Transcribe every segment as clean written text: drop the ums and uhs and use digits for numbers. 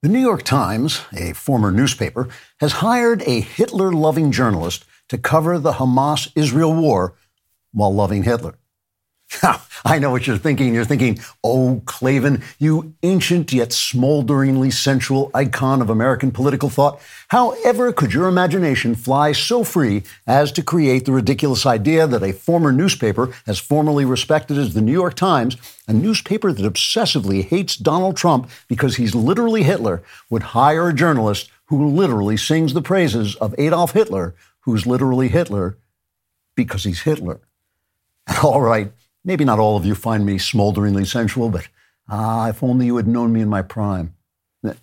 The New York Times, a former newspaper, has hired a Hitler-loving journalist to cover the Hamas-Israel war while loving Hitler. Now, I know what you're thinking. You're thinking, oh, Klavan, you ancient yet smolderingly sensual icon of American political thought. However, could your imagination fly so free as to create the ridiculous idea that a former newspaper as formerly respected as the New York Times, a newspaper that obsessively hates Donald Trump because he's literally Hitler, would hire a journalist who literally sings the praises of Adolf Hitler, who's literally Hitler because he's Hitler. All right. Maybe not all of you find me smolderingly sensual, but if only you had known me in my prime.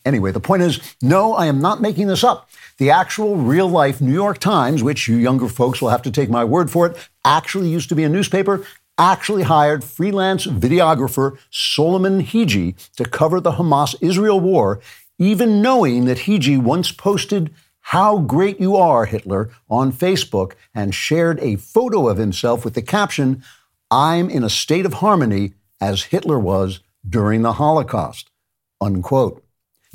Anyway, the point is, no, I am not making this up. The actual real-life New York Times, which you younger folks will have to take my word for it, actually used to be a newspaper, actually hired freelance videographer Solomon Hiji to cover the Hamas-Israel war, even knowing that Hiji once posted "How Great You Are, Hitler" on Facebook and shared a photo of himself with the caption, "I'm in a state of harmony as Hitler was during the Holocaust," unquote.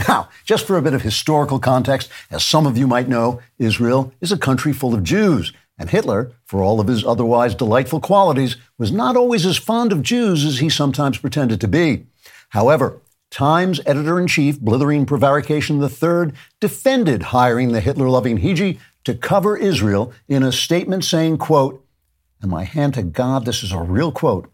Now, just for a bit of historical context, as some of you might know, Israel is a country full of Jews, and Hitler, for all of his otherwise delightful qualities, was not always as fond of Jews as he sometimes pretended to be. However, Times editor-in-chief Blithering Prevarication III defended hiring the Hitler-loving Hiji to cover Israel in a statement saying, quote, and my hand to God, this is a real quote,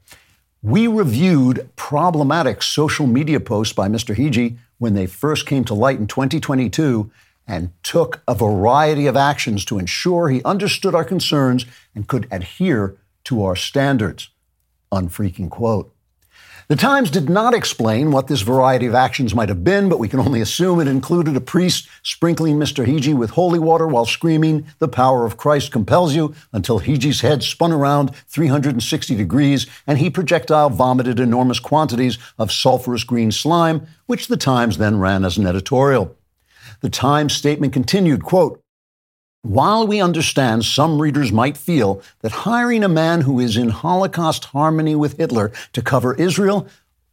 "We reviewed problematic social media posts by Mr. Hiji when they first came to light in 2022 and took a variety of actions to ensure he understood our concerns and could adhere to our standards." Unfreaking quote. The Times did not explain what this variety of actions might have been, but we can only assume it included a priest sprinkling Mr. Hiji with holy water while screaming, "The power of Christ compels you," until Hiji's head spun around 360 degrees and he projectile vomited enormous quantities of sulfurous green slime, which the Times then ran as an editorial. The Times statement continued, quote, "While we understand some readers might feel that hiring a man who is in Holocaust harmony with Hitler to cover Israel,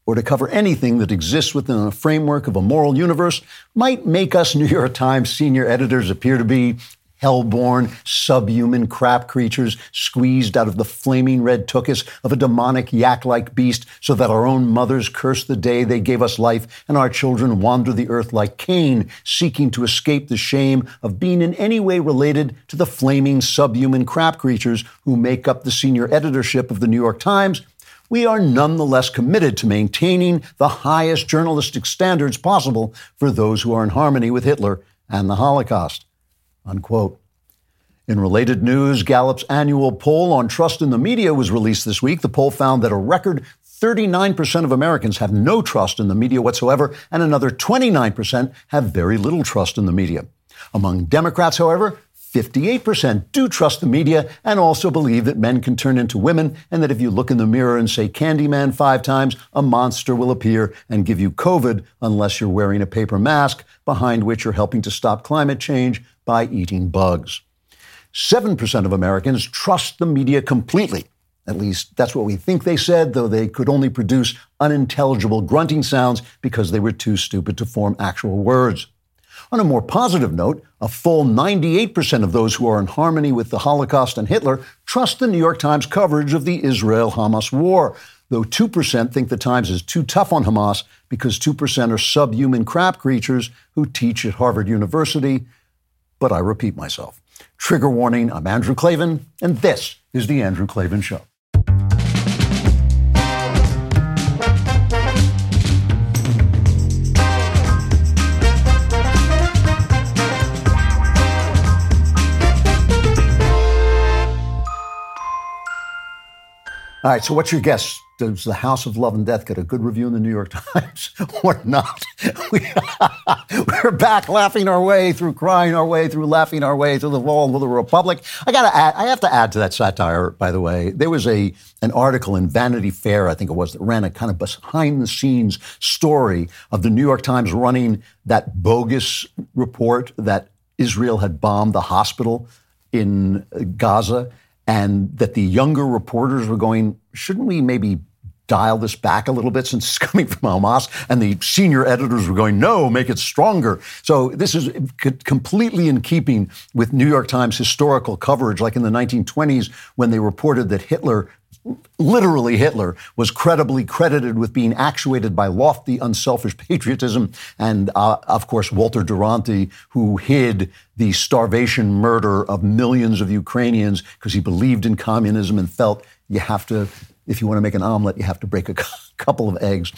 or to cover anything that exists within the framework of a moral universe, might make us New York Times senior editors appear to be hell-born, subhuman crap creatures squeezed out of the flaming red tuchus of a demonic yak-like beast so that our own mothers curse the day they gave us life and our children wander the earth like Cain, seeking to escape the shame of being in any way related to the flaming subhuman crap creatures who make up the senior editorship of the New York Times. We are nonetheless committed to maintaining the highest journalistic standards possible for those who are in harmony with Hitler and the Holocaust." Unquote. In related news, Gallup's annual poll on trust in the media was released this week. The poll found that a record 39% of Americans have no trust in the media whatsoever, and another 29% have very little trust in the media. Among Democrats, however, 58% do trust the media and also believe that men can turn into women and that if you look in the mirror and say Candyman 5 times, a monster will appear and give you COVID unless you're wearing a paper mask, behind which you're helping to stop climate change by eating bugs. 7% of Americans trust the media completely. At least that's what we think they said, though they could only produce unintelligible grunting sounds because they were too stupid to form actual words. On a more positive note, a full 98% of those who are in harmony with the Holocaust and Hitler trust the New York Times coverage of the Israel-Hamas war, though 2% think the Times is too tough on Hamas because 2% are subhuman crap creatures who teach at Harvard University. But I repeat myself. Trigger warning, I'm Andrew Klavan, and this is The Andrew Klavan Show. All right, so what's your guess? Does The House of Love and Death get a good review in the New York Times or not? We're back laughing our way through, crying our way through, laughing our way through the wall of the Republic. I have to add to that satire, by the way. There was an article in Vanity Fair, I think it was, that ran a kind of behind-the-scenes story of the New York Times running that bogus report that Israel had bombed the hospital in Gaza, and that the younger reporters were going, shouldn't we maybe dial this back a little bit since it's coming from Hamas? And the senior editors were going, no, make it stronger. So this is completely in keeping with New York Times historical coverage, like in the 1920s when they reported that Hitler, literally Hitler, was credibly credited with being actuated by lofty, unselfish patriotism. And, of course, Walter Duranty, who hid the starvation murder of millions of Ukrainians because he believed in communism and felt you have to, if you want to make an omelet, you have to break a couple of eggs.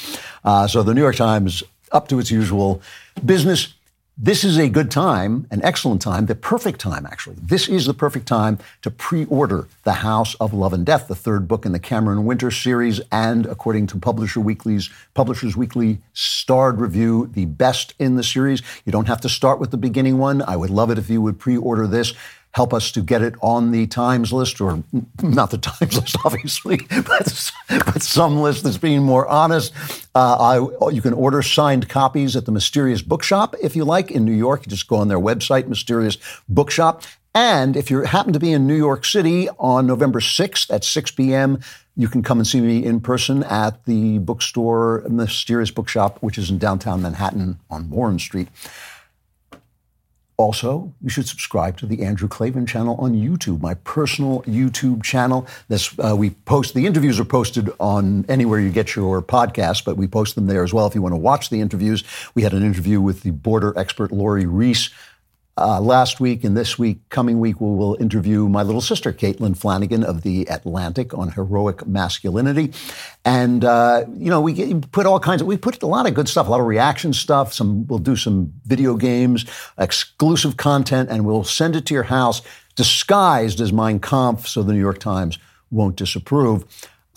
So the New York Times, up to its usual business. This is a good time, an excellent time, the perfect time, actually. This is the perfect time to pre-order The House of Love and Death, the third book in the Cameron Winter series, and according to Publishers Weekly starred review, the best in the series. You don't have to start with the beginning one. I would love it if you would pre-order this. Help us to get it on the Times list, or not the Times list, obviously, but some list that's being more honest. You can order signed copies at the Mysterious Bookshop, if you like, in New York. You just go on their website, Mysterious Bookshop. And if you happen to be in New York City on November 6th at 6 p.m., you can come and see me in person at the bookstore, Mysterious Bookshop, which is in downtown Manhattan on Warren Street. Also, you should subscribe to the Andrew Klavan channel on YouTube, my personal YouTube channel. The interviews are posted on anywhere you get your podcasts, but we post them there as well if you want to watch the interviews. We had an interview with the border expert Lori Reese last week, and this week, coming week, we will interview my little sister, Caitlin Flanagan of The Atlantic, on heroic masculinity. And, we put a lot of good stuff, a lot of reaction stuff. We'll do some video games, exclusive content, and we'll send it to your house disguised as Mein Kampf so the New York Times won't disapprove.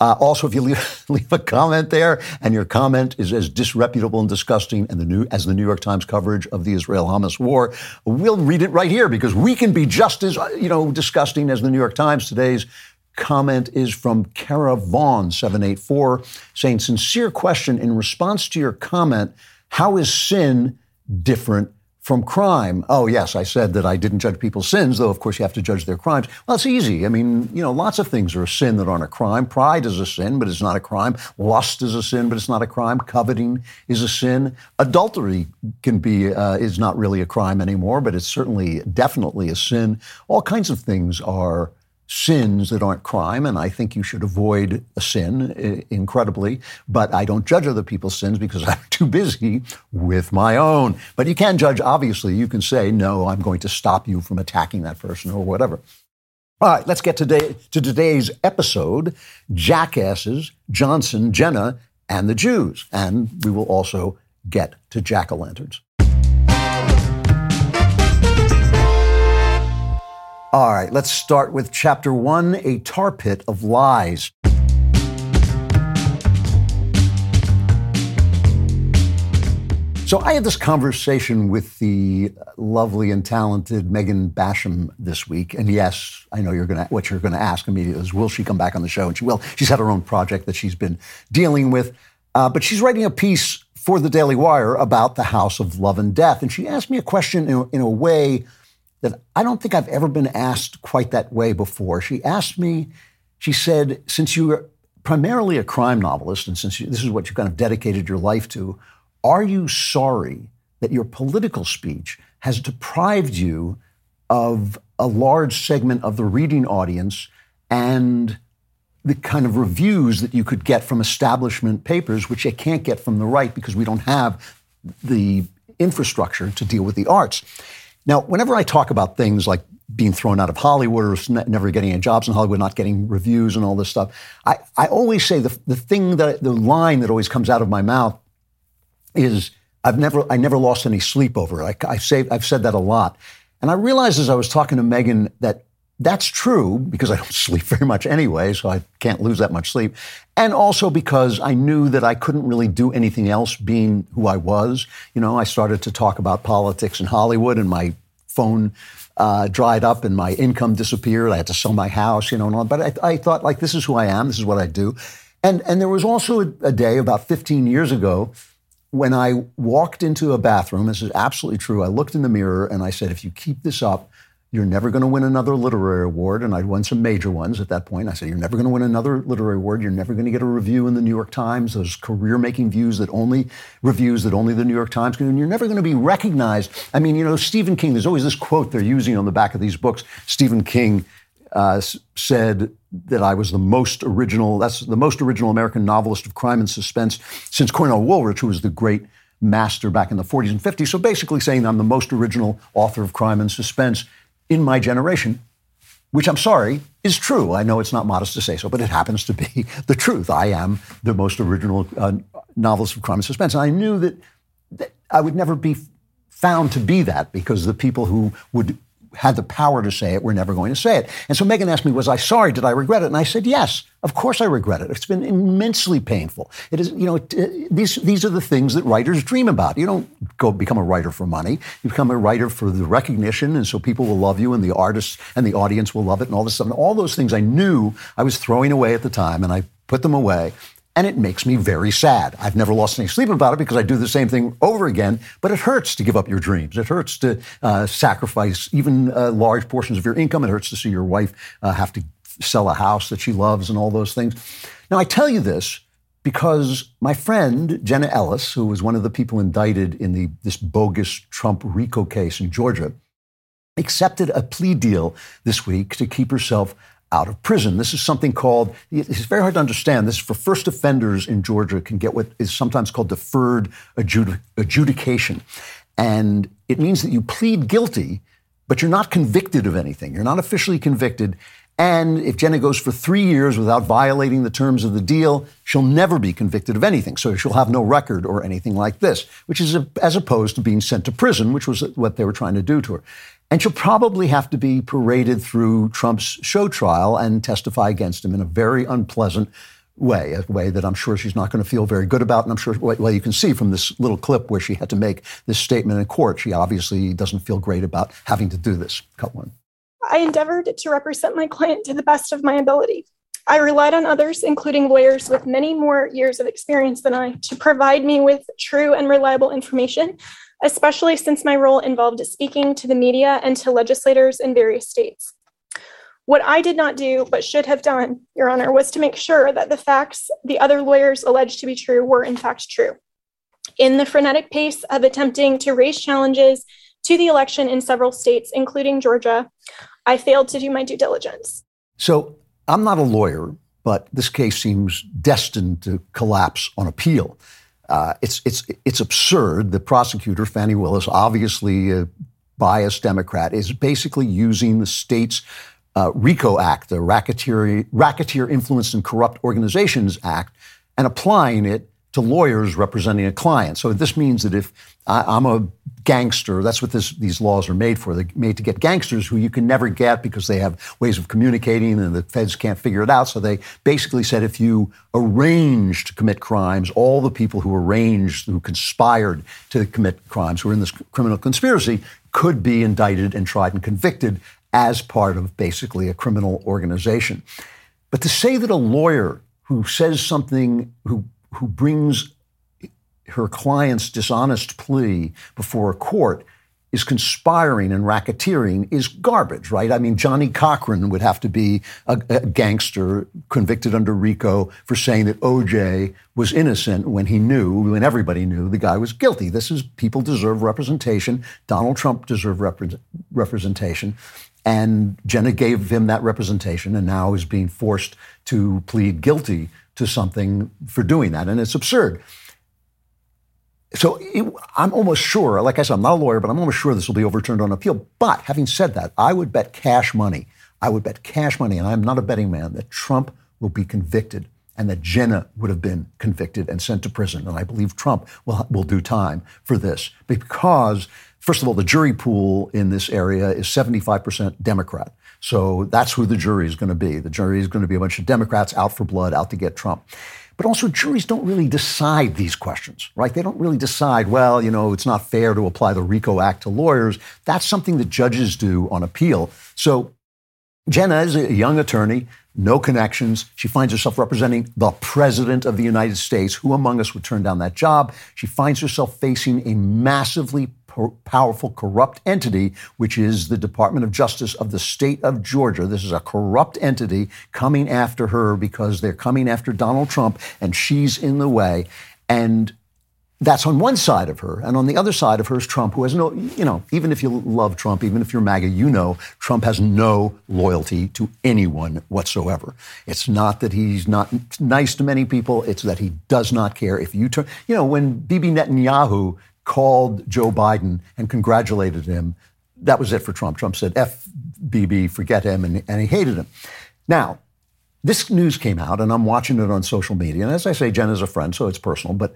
Also, if you leave a comment there, and your comment is as disreputable and disgusting as the New York Times coverage of the Israel-Hamas war, we'll read it right here, because we can be just as disgusting as the New York Times. Today's comment is from Kara Vaughn, 784, saying, sincere question, in response to your comment, how is sin different from crime? Oh, yes, I said that I didn't judge people's sins, though, of course, you have to judge their crimes. Well, it's easy. I mean, lots of things are a sin that aren't a crime. Pride is a sin, but it's not a crime. Lust is a sin, but it's not a crime. Coveting is a sin. Adultery is not really a crime anymore, but it's certainly, definitely a sin. All kinds of things are sins that aren't crime, and I think you should avoid a sin, incredibly, but I don't judge other people's sins because I'm too busy with my own. But you can judge, obviously. You can say, no, I'm going to stop you from attacking that person or whatever. All right, let's get to today's episode, Jackasses, Johnson, Jenna, and the Jews. And we will also get to jack-o'-lanterns. All right, let's start with Chapter 1, A Tar Pit of Lies. So I had this conversation with the lovely and talented Megan Basham this week. And yes, I know what you're going to ask immediately is, will she come back on the show? And she will. She's had her own project that she's been dealing with. But she's writing a piece for The Daily Wire about the House of Love and Death. And she asked me a question in a way that I don't think I've ever been asked quite that way before. She asked me, she said, since you are primarily a crime novelist, and since this is what you kind of dedicated your life to, are you sorry that your political speech has deprived you of a large segment of the reading audience and the kind of reviews that you could get from establishment papers, which you can't get from the right because we don't have the infrastructure to deal with the arts? Now, whenever I talk about things like being thrown out of Hollywood or never getting any jobs in Hollywood, not getting reviews and all this stuff, I always say the line that always comes out of my mouth is, I never lost any sleep over it. I've said that a lot. And I realized as I was talking to Megan that That's true because I don't sleep very much anyway, so I can't lose that much sleep. And also because I knew that I couldn't really do anything else being who I was. You know, I started to talk about politics in Hollywood and my phone dried up and my income disappeared. I had to sell my house, you know, and all. But I thought, like, this is who I am. This is what I do. And there was also a day about 15 years ago when I walked into a bathroom. This is absolutely true. I looked in the mirror and I said, if you keep this up, you're never going to win another literary award. And I'd won some major ones at that point. I said, you're never going to win another literary award. You're never going to get a review in the New York Times, those career-making reviews that only the New York Times can do. And you're never going to be recognized. I mean, you know, Stephen King, there's always this quote they're using on the back of these books. Stephen King said that I was the most original American novelist of crime and suspense since Cornell Woolrich, who was the great master back in the 40s and 50s. So basically saying I'm the most original author of crime and suspense in my generation, which I'm sorry is true. I know it's not modest to say so, but it happens to be the truth. I am the most original novelist of crime and suspense. And I knew that I would never be found to be that because the people who had the power to say it were never going to say it. And so Megan asked me, was I sorry? Did I regret it? And I said, yes, of course I regret it. It's been immensely painful. It is, you know, these are the things that writers dream about. You don't go become a writer for money. You become a writer for the recognition, and so people will love you, and the artists and the audience will love it, and all this stuff. And all those things I knew I was throwing away at the time, and I put them away. And it makes me very sad. I've never lost any sleep about it because I do the same thing over again, but it hurts to give up your dreams. It hurts to sacrifice even large portions of your income. It hurts to see your wife have to sell a house that she loves and all those things. Now, I tell you this because my friend, Jenna Ellis, who was one of the people indicted in this bogus Trump RICO case in Georgia, accepted a plea deal this week to keep herself out of prison. This is something called, it's very hard to understand, this is for first offenders in Georgia can get what is sometimes called deferred adjudication. And it means that you plead guilty, but you're not convicted of anything. You're not officially convicted. And if Jenna goes for 3 years without violating the terms of the deal, she'll never be convicted of anything. So she'll have no record or anything like this, which is as opposed to being sent to prison, which was what they were trying to do to her. And she'll probably have to be paraded through Trump's show trial and testify against him in a very unpleasant way, a way that I'm sure she's not going to feel very good about. And I'm sure, well, you can see from this little clip where she had to make this statement in court, she obviously doesn't feel great about having to do this. Cut one. I endeavored to represent my client to the best of my ability. I relied on others, including lawyers with many more years of experience than I, to provide me with true and reliable information, especially since my role involved speaking to the media and to legislators in various states. What I did not do, but should have done, Your Honor, was to make sure that the facts the other lawyers alleged to be true were in fact true. In the frenetic pace of attempting to raise challenges to the election in several states, including Georgia, I failed to do my due diligence. So I'm not a lawyer, but this case seems destined to collapse on appeal. It's absurd. The prosecutor, Fannie Willis, obviously a biased Democrat, is basically using the state's RICO Act, the Racketeer Influenced and Corrupt Organizations Act, and applying it to lawyers representing a client. So this means that if I'm a gangster, that's what these laws are made for. They're made to get gangsters who you can never get because they have ways of communicating and the feds can't figure it out. So they basically said if you arrange to commit crimes, all the people who arranged, who conspired to commit crimes, who were in this criminal conspiracy, could be indicted and tried and convicted as part of basically a criminal organization. But to say that a lawyer who says something, who brings her client's dishonest plea before a court is conspiring and racketeering is garbage, right? I mean, Johnny Cochran would have to be a gangster convicted under RICO for saying that O.J. was innocent when everybody knew the guy was guilty. People deserve representation. Donald Trump deserved representation. And Jenna gave him that representation and now is being forced to plead guilty to something for doing that. And it's absurd. So I'm almost sure, like I said, I'm not a lawyer, but I'm almost sure this will be overturned on appeal. But having said that, I would bet cash money, and I'm not a betting man, that Trump will be convicted and that Jenna would have been convicted and sent to prison. And I believe Trump will do time for this because, first of all, the jury pool in this area is 75% Democrat. So that's who the jury is going to be. The jury is going to be a bunch of Democrats out for blood, out to get Trump. But also juries don't really decide these questions, right? They don't really decide, well, you know, it's not fair to apply the RICO Act to lawyers. That's something that judges do on appeal. So Jenna is a young attorney, no connections. She finds herself representing the president of the United States. Who among us would turn down that job? She finds herself facing a massively powerful, corrupt entity, which is the Department of Justice of the state of Georgia. This is a corrupt entity coming after her because they're coming after Donald Trump, and she's in the way. And that's on one side of her. And on the other side of her is Trump, who has no, you know, even if you love Trump, even if you're MAGA, you know, Trump has no loyalty to anyone whatsoever. It's not that he's not nice to many people. It's that he does not care if you turn, you know, when Bibi Netanyahu called Joe Biden and congratulated him, that was it for Trump. Trump said, F BB, forget him, and he hated him. Now, this news came out, and I'm watching it on social media. And as I say, Jenna's a friend, so it's personal, but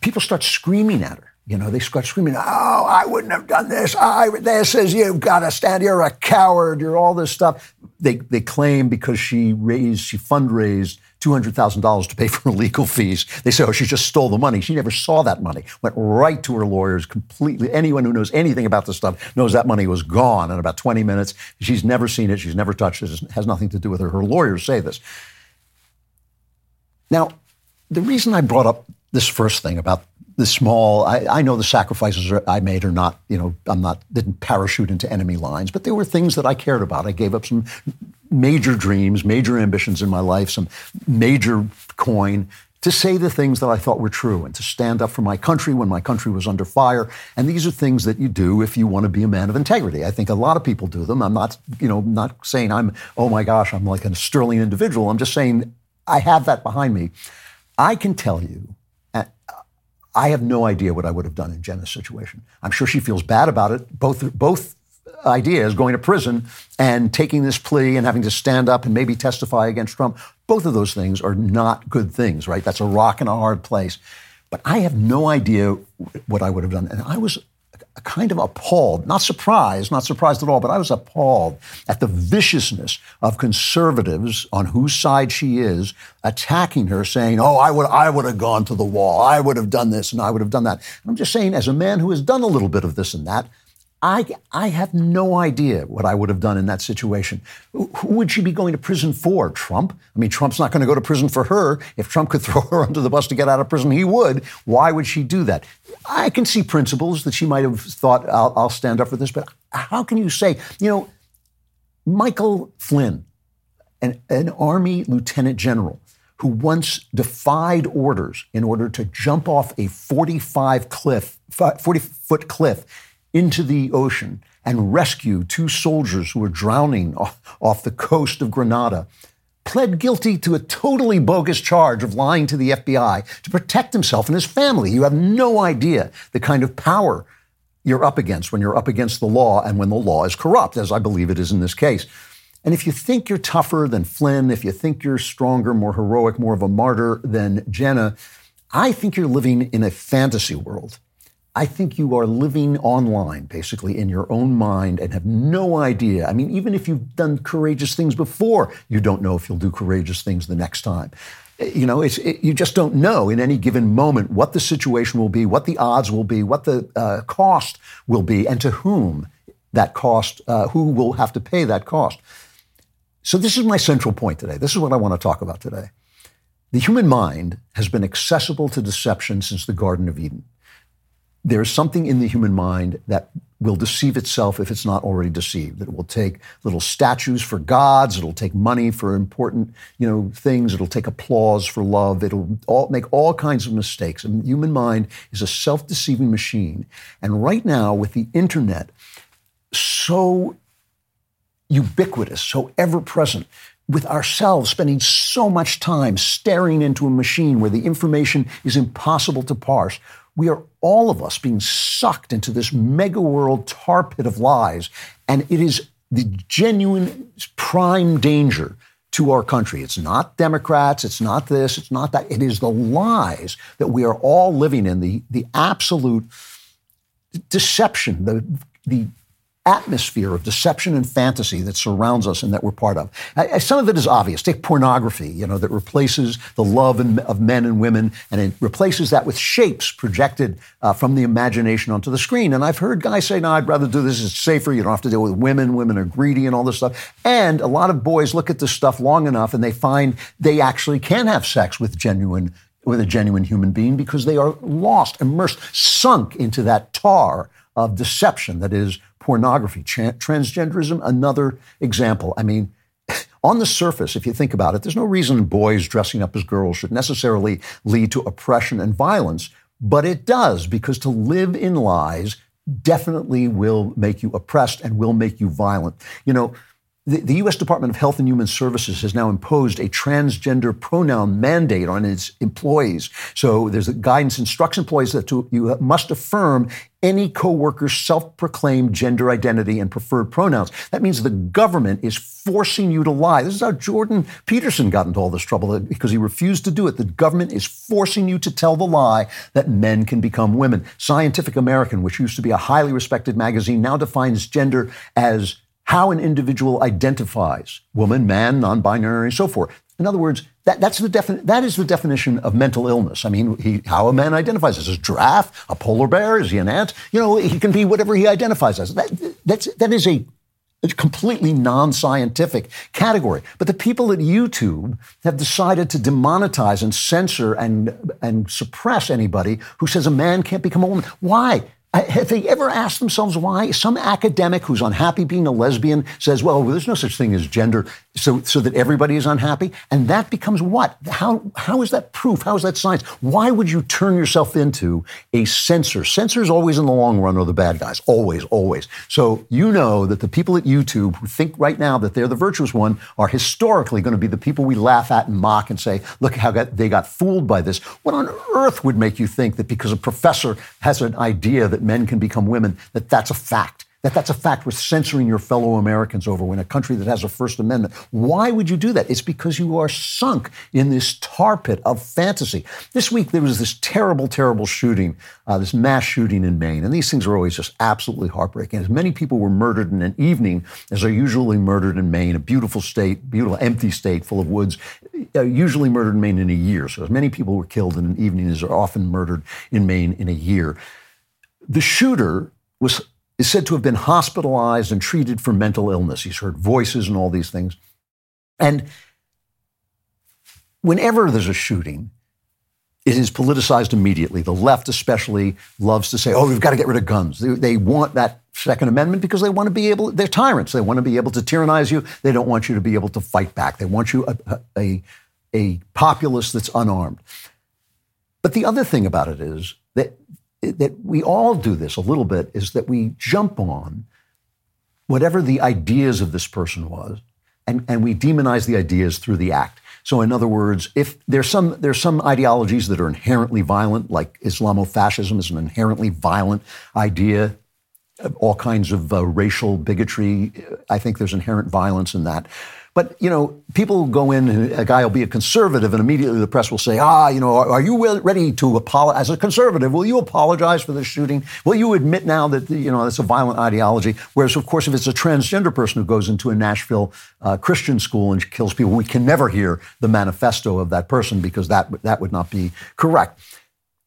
people start screaming at her. You know, they start screaming, oh, I wouldn't have done this. This is, you've got to stand, you're a coward, you're all this stuff. They claim because she fundraised $200,000 to pay for her legal fees. They say, oh, she just stole the money. She never saw that money. Went right to her lawyers completely. Anyone who knows anything about this stuff knows that money was gone in about 20 minutes. She's never seen it. She's never touched it. It has nothing to do with her. Her lawyers say this. Now, the reason I brought up this first thing about the small, I know the sacrifices I made are not, you know, didn't parachute into enemy lines, but there were things that I cared about. I gave up some major dreams, major ambitions in my life, some major coin to say the things that I thought were true and to stand up for my country when my country was under fire. And these are things that you do if you want to be a man of integrity. I think a lot of people do them. I'm not, you know, not saying I'm like a sterling individual. I'm just saying I have that behind me. I can tell you, I have no idea what I would have done in Jenna's situation. I'm sure she feels bad about it. Both ideas, going to prison and taking this plea and having to stand up and maybe testify against Trump, both of those things are not good things, right? That's a rock in a hard place. But I have no idea what I would have done. And I was kind of appalled, not surprised at all, but I was appalled at the viciousness of conservatives on whose side she is attacking her, saying, oh, I would have gone to the wall. I would have done this and I would have done that. And I'm just saying, as a man who has done a little bit of this and that, I have no idea what I would have done in that situation. Who would she be going to prison for? Trump? I mean, Trump's not going to go to prison for her. If Trump could throw her under the bus to get out of prison, he would. Why would she do that? I can see principles that she might have thought, I'll stand up for this, but how can you say, you know, Michael Flynn, an Army lieutenant general, who once defied orders in order to jump off a 40-foot cliff into the ocean and rescue two soldiers who were drowning off the coast of Grenada, pled guilty to a totally bogus charge of lying to the FBI to protect himself and his family. You have no idea the kind of power you're up against when you're up against the law and when the law is corrupt, as I believe it is in this case. And if you think you're tougher than Flynn, if you think you're stronger, more heroic, more of a martyr than Jenna, I think you're living in a fantasy world. I think you are living online, basically, in your own mind and have no idea. I mean, even if you've done courageous things before, you don't know if you'll do courageous things the next time. You know, you just don't know in any given moment what the situation will be, what the odds will be, what the cost will be, and to whom that cost, who will have to pay that cost. So this is my central point today. This is what I want to talk about today. The human mind has been accessible to deception since the Garden of Eden. There is something in the human mind that will deceive itself if it's not already deceived. It will take little statues for gods. It'll take money for important, you know, things. It'll take applause for love. It'll make all kinds of mistakes. And the human mind is a self-deceiving machine. And right now, with the internet so ubiquitous, so ever-present, with ourselves spending so much time staring into a machine where the information is impossible to parse, we are all of us being sucked into this mega world tar pit of lies. And it is the genuine prime danger to our country. It's not Democrats. It's not this. It's not that. It is the lies that we are all living in, the absolute deception, the atmosphere of deception and fantasy that surrounds us and that we're part of. Some of it is obvious. Take pornography, that replaces the love of men and women, and it replaces that with shapes projected from the imagination onto the screen. And I've heard guys say, no, I'd rather do this. It's safer. You don't have to deal with women. Women are greedy and all this stuff. And a lot of boys look at this stuff long enough and they find they actually can have sex with a genuine human being because they are lost, immersed, sunk into that tar of deception that is pornography. Transgenderism, another example. I mean, on the surface, if you think about it, there's no reason boys dressing up as girls should necessarily lead to oppression and violence, but it does, because to live in lies definitely will make you oppressed and will make you violent. The U.S. Department of Health and Human Services has now imposed a transgender pronoun mandate on its employees. So there's a guidance instructs employees that you must affirm any coworker's self-proclaimed gender identity and preferred pronouns. That means the government is forcing you to lie. This is how Jordan Peterson got into all this trouble, because he refused to do it. The government is forcing you to tell the lie that men can become women. Scientific American, which used to be a highly respected magazine, now defines gender as how an individual identifies: woman, man, non-binary, and so forth. In other words, that is the definition of mental illness. I mean, how a man identifies. Is he a giraffe, a polar bear? Is he an ant? He can be whatever he identifies as. That is a completely non-scientific category. But the people at YouTube have decided to demonetize and censor and suppress anybody who says a man can't become a woman. Why? Have they ever asked themselves why? Some academic who's unhappy being a lesbian says, well, there's no such thing as gender, so that everybody is unhappy. And that becomes what? How is that proof? How is that science? Why would you turn yourself into a censor? Censors always in the long run are the bad guys. Always, always. So you know that the people at YouTube who think right now that they're the virtuous one are historically going to be the people we laugh at and mock and say, look how they got fooled by this. What on earth would make you think that because a professor has an idea that men can become women, that's a fact? That's a fact we're censoring your fellow Americans over in a country that has a First Amendment. Why would you do that? It's because you are sunk in this tar pit of fantasy. This week, there was this terrible, terrible shooting, this mass shooting in Maine. And these things are always just absolutely heartbreaking. As many people were murdered in an evening as are usually murdered in Maine, a beautiful state, beautiful empty state full of woods, usually murdered in Maine in a year. So as many people were killed in an evening as are often murdered in Maine in a year. The shooter is said to have been hospitalized and treated for mental illness. He's heard voices and all these things. And whenever there's a shooting, it is politicized immediately. The left especially loves to say, oh, we've got to get rid of guns. They want that Second Amendment because they want to be able, they're tyrants. They want to be able to tyrannize you. They don't want you to be able to fight back. They want you a populace that's unarmed. But the other thing about it is that we all do this a little bit, is that we jump on whatever the ideas of this person was, and we demonize the ideas through the act. So in other words, if there's some ideologies that are inherently violent, like Islamofascism is an inherently violent idea, all kinds of racial bigotry, I think there's inherent violence in that. But, people go in, and a guy will be a conservative, and immediately the press will say, are you ready to apologize? As a conservative, will you apologize for this shooting? Will you admit now that, that's a violent ideology? Whereas, of course, if it's a transgender person who goes into a Nashville Christian school and kills people, we can never hear the manifesto of that person because that would not be correct.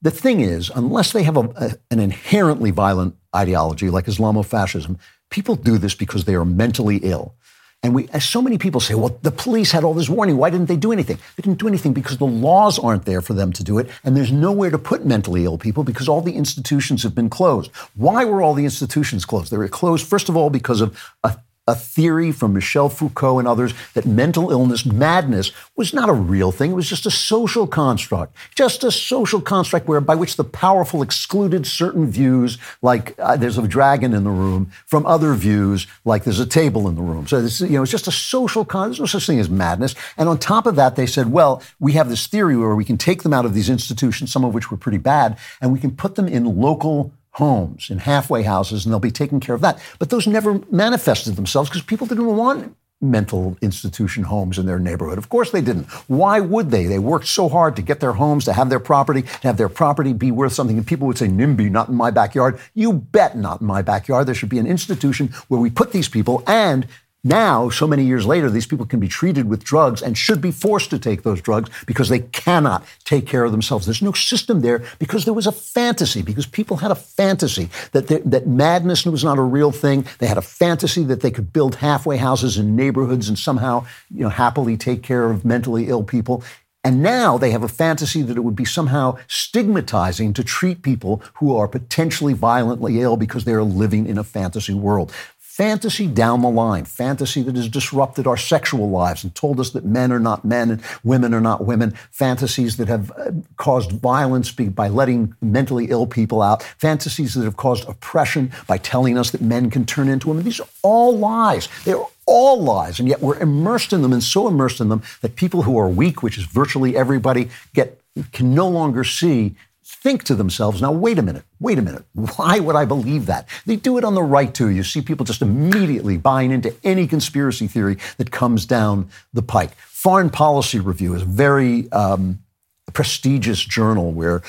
The thing is, unless they have an inherently violent ideology like Islamofascism, people do this because they are mentally ill. And as so many people say, well, the police had all this warning. Why didn't they do anything? They didn't do anything because the laws aren't there for them to do it. And there's nowhere to put mentally ill people because all the institutions have been closed. Why were all the institutions closed? They were closed, first of all, because of a theory from Michel Foucault and others that mental illness, madness, was not a real thing. It was just a social construct. Just a social construct by which the powerful excluded certain views, like there's a dragon in the room, from other views, like there's a table in the room. So this, it's just a social construct. There's no such thing as madness. And on top of that, they said, well, we have this theory where we can take them out of these institutions, some of which were pretty bad, and we can put them in local homes and halfway houses, and they'll be taken care of that. But those never manifested themselves because people didn't want mental institution homes in their neighborhood. Of course they didn't. Why would they? They worked so hard to get their homes, to have their property, be worth something. And people would say, NIMBY, not in my backyard. You bet, not in my backyard. There should be an institution where we put these people, and now, so many years later, these people can be treated with drugs and should be forced to take those drugs because they cannot take care of themselves. There's no system there because there was a fantasy, because people had a fantasy that madness was not a real thing. They had a fantasy that they could build halfway houses in neighborhoods and somehow, happily take care of mentally ill people. And now they have a fantasy that it would be somehow stigmatizing to treat people who are potentially violently ill because they are living in a fantasy world. Fantasy down the line, fantasy that has disrupted our sexual lives and told us that men are not men and women are not women, fantasies that have caused violence by letting mentally ill people out, fantasies that have caused oppression by telling us that men can turn into women. These are all lies. They are all lies, and yet we're immersed in them, and so immersed in them that people who are weak, which is virtually everybody, can no longer see, think to themselves, now, wait a minute, why would I believe that? They do it on the right, too. You see people just immediately buying into any conspiracy theory that comes down the pike. Foreign Policy Review is a very prestigious journal where,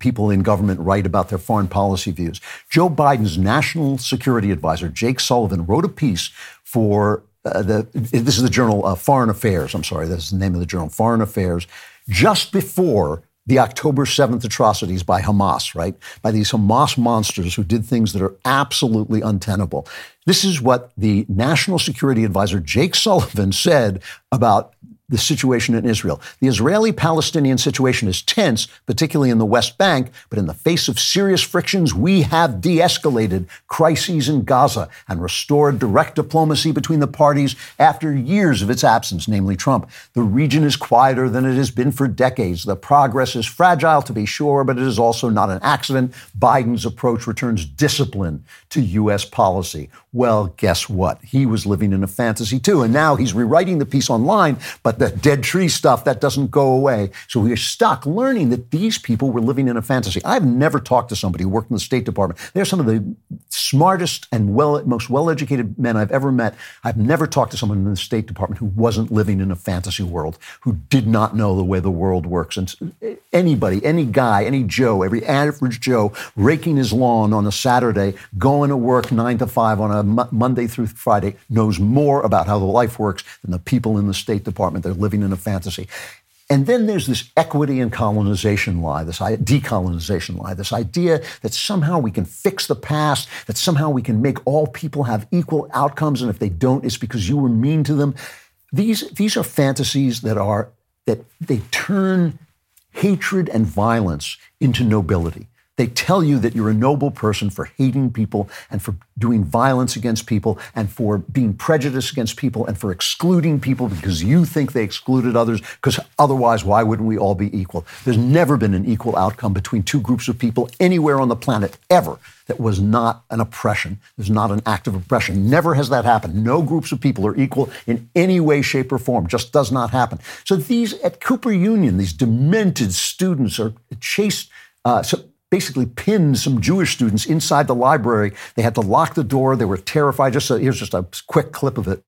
people in government write about their foreign policy views. Joe Biden's national security advisor, Jake Sullivan, wrote a piece for this is the journal Foreign Affairs. I'm sorry, that's the name of the journal, Foreign Affairs, just before the October 7th atrocities by Hamas, right? By these Hamas monsters who did things that are absolutely untenable. This is what the National Security Advisor Jake Sullivan said about the situation in Israel. The Israeli-Palestinian situation is tense, particularly in the West Bank, but in the face of serious frictions, we have de-escalated crises in Gaza and restored direct diplomacy between the parties after years of its absence, namely Trump. The region is quieter than it has been for decades. The progress is fragile, to be sure, but it is also not an accident. Biden's approach returns discipline to U.S. policy. Well, guess what? He was living in a fantasy, too, and now he's rewriting the piece online, but the dead tree stuff, that doesn't go away. So we are stuck learning that these people were living in a fantasy. I've never talked to somebody who worked in the State Department. They're some of the smartest and most well-educated men I've ever met. I've never talked to someone in the State Department who wasn't living in a fantasy world, who did not know the way the world works. And anybody, any guy, any Joe, every average Joe raking his lawn on a Saturday, going to work 9 to 5 on a Monday through Friday, knows more about how the life works than the people in the State Department. They're living in a fantasy. And then there's this equity and colonization lie, this decolonization lie, this idea that somehow we can fix the past, that somehow we can make all people have equal outcomes, and if they don't, it's because you were mean to them. These are fantasies that they turn hatred and violence into nobility. They tell you that you're a noble person for hating people and for doing violence against people and for being prejudiced against people and for excluding people because you think they excluded others, because otherwise, why wouldn't we all be equal? There's never been an equal outcome between two groups of people anywhere on the planet ever that was not an oppression. There's not an act of oppression. Never has that happened. No groups of people are equal in any way, shape, or form. Just does not happen. So these, at Cooper Union, these demented students are chased, basically pinned some Jewish students inside the library. They had to lock the door. They were terrified. Here's just a quick clip of it.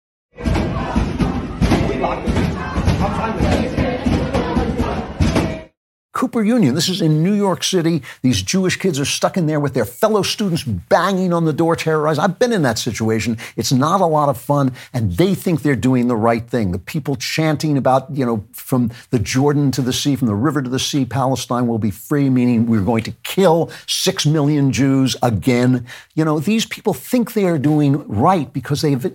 Cooper Union, this is in New York City. These Jewish kids are stuck in there with their fellow students banging on the door, terrorized. I've been in that situation. It's not a lot of fun, and they think they're doing the right thing. The people chanting about, from the Jordan to the sea, from the river to the sea, Palestine will be free, meaning we're going to kill 6 million Jews again. These people think they are doing right because they have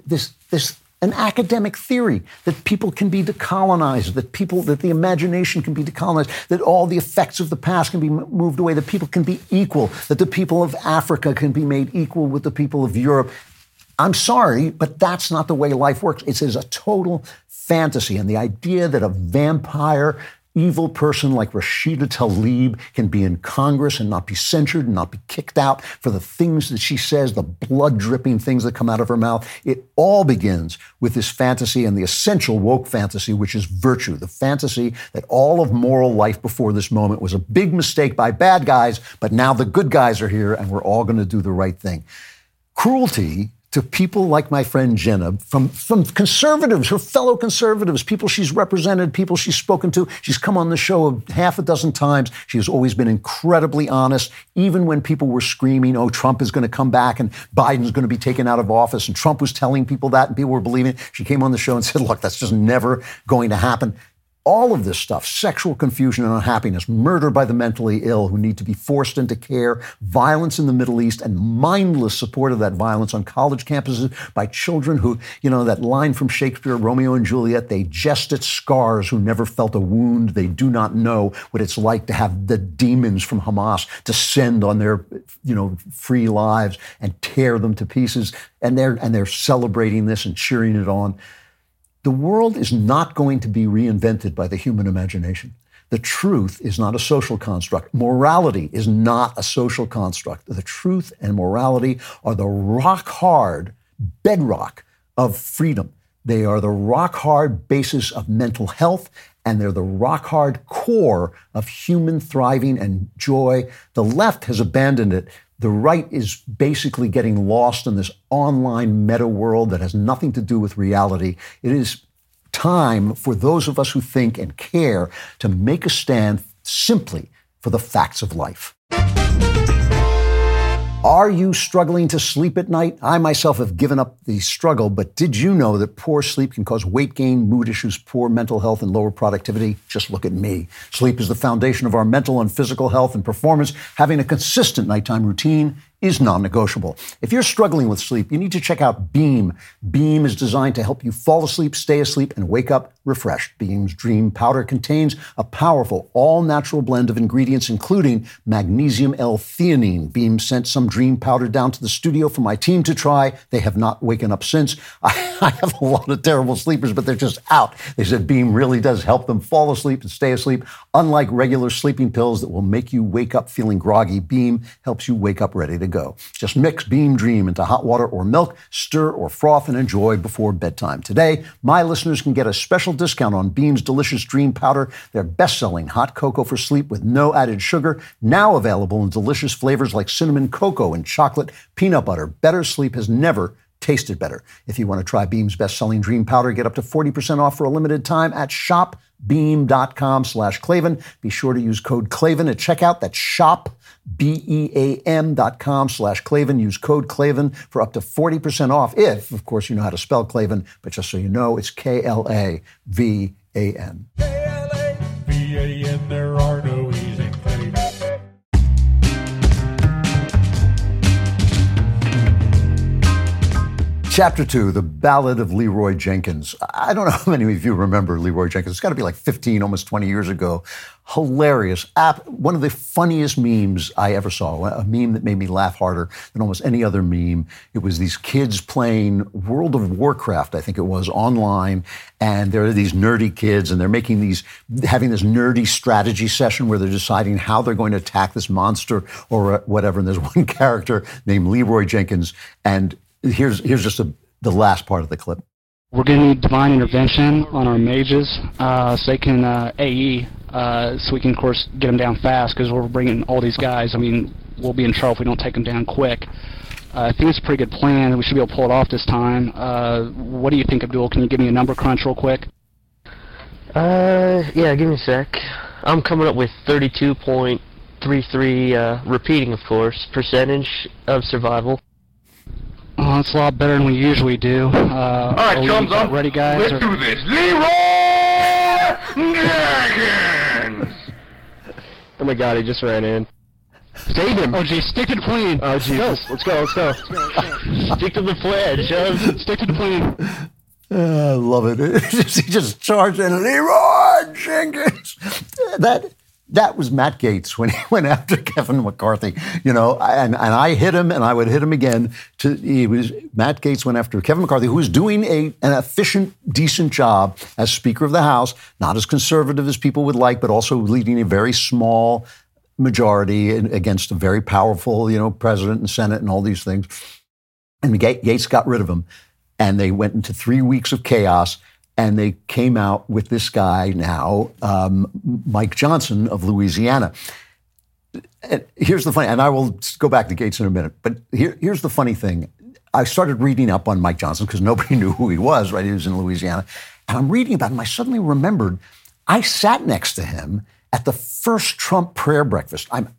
an academic theory that people can be decolonized, that the imagination can be decolonized, that all the effects of the past can be moved away, that people can be equal, that the people of Africa can be made equal with the people of Europe. I'm sorry, but that's not the way life works. It is a total fantasy. And the idea that a vampire, evil person like Rashida Tlaib can be in Congress and not be censured and not be kicked out for the things that she says, the blood-dripping things that come out of her mouth. It all begins with this fantasy and the essential woke fantasy, which is virtue, the fantasy that all of moral life before this moment was a big mistake by bad guys, but now the good guys are here and we're all going to do the right thing. Cruelty to people like my friend Jenna, from conservatives, her fellow conservatives, people she's represented, people she's spoken to. She's come on the show half a dozen times. She has always been incredibly honest, even when people were screaming, oh, Trump is going to come back and Biden's going to be taken out of office. And Trump was telling people that and people were believing it. She came on the show and said, look, that's just never going to happen. All of this stuff, sexual confusion and unhappiness, murder by the mentally ill who need to be forced into care, violence in the Middle East, and mindless support of that violence on college campuses by children who, you know, that line from Shakespeare, Romeo and Juliet, they jest at scars who never felt a wound. They do not know what it's like to have the demons from Hamas descend on their, you know, free lives and tear them to pieces. And they're celebrating this and cheering it on. The world is not going to be reinvented by the human imagination. The truth is not a social construct. Morality is not a social construct. The truth and morality are the rock-hard bedrock of freedom. They are the rock-hard basis of mental health, and they're the rock-hard core of human thriving and joy. The left has abandoned it. The right is basically getting lost in this online meta world that has nothing to do with reality. It is time for those of us who think and care to make a stand simply for the facts of life. Are you struggling to sleep at night? I myself have given up the struggle, but did you know that poor sleep can cause weight gain, mood issues, poor mental health, and lower productivity? Just look at me. Sleep is the foundation of our mental and physical health and performance. Having a consistent nighttime routine is non-negotiable. If you're struggling with sleep, you need to check out Beam. Beam is designed to help you fall asleep, stay asleep, and wake up refreshed. Beam's Dream Powder contains a powerful, all-natural blend of ingredients, including magnesium L-theanine. Beam sent some Dream Powder down to the studio for my team to try. They have not waken up since. I have a lot of terrible sleepers, but they're just out. They said Beam really does help them fall asleep and stay asleep. Unlike regular sleeping pills that will make you wake up feeling groggy, Beam helps you wake up ready to go. Just mix Beam Dream into hot water or milk, stir or froth, and enjoy before bedtime. Today, my listeners can get a special discount on Beam's delicious Dream Powder, their best-selling hot cocoa for sleep with no added sugar, now available in delicious flavors like cinnamon cocoa and chocolate peanut butter. Better sleep has never tasted better. If you want to try Beam's best-selling Dream Powder, get up to 40% off for a limited time at shopbeam.com/Klavan. Be sure to use code Klavan at checkout. That's shopbeam.com/Klavan. Use code Klavan for up to 40% off if, of course, you know how to spell Klavan, but just so you know, it's K-L-A-V-A-N. K-L-A-V-A-N, there are no Chapter 2, The Ballad of Leroy Jenkins. I don't know how many of you remember Leroy Jenkins. It's got to be like 15, almost 20 years ago. Hilarious. One of the funniest memes I ever saw, a meme that made me laugh harder than almost any other meme. It was these kids playing World of Warcraft, I think it was, online. And there are these nerdy kids, and they're making these, having this nerdy strategy session where they're deciding how they're going to attack this monster or whatever. And there's one character named Leroy Jenkins, and Here's just the last part of the clip. We're going to need divine intervention on our mages so they can AE so we can, of course, get them down fast because we're bringing all these guys. I mean, we'll be in trouble if we don't take them down quick. I think it's a pretty good plan. We should be able to pull it off this time. What do you think, Abdul? Can you give me a number crunch real quick? Yeah, give me a sec. I'm coming up with 32.33, repeating, of course, percentage of survival. Well, that's a lot better than we usually do. All right, chums up. Ready, guys? Let's do this. Leroy Jenkins! Oh, my God, he just ran in. Save him. Oh, geez, stick to the plane. Oh, Jesus. Let's go. Stick to the plan, chums. Stick to the plane. I love it. He just charged in. Leroy Jenkins! That was Matt Gaetz when he went after Kevin McCarthy, you know, and I hit him and I would hit him again. Matt Gaetz went after Kevin McCarthy, who was doing an efficient, decent job as Speaker of the House, not as conservative as people would like, but also leading a very small majority against a very powerful, you know, president and Senate and all these things. And Gaetz got rid of him, and they went into 3 weeks of chaos. And they came out with this guy now, Mike Johnson of Louisiana. And here's the funny, and I will go back to Gaetz in a minute, but here's the funny thing. I started reading up on Mike Johnson because nobody knew who he was, right? He was in Louisiana. And I'm reading about him. I suddenly remembered I sat next to him at the first Trump prayer breakfast. I'm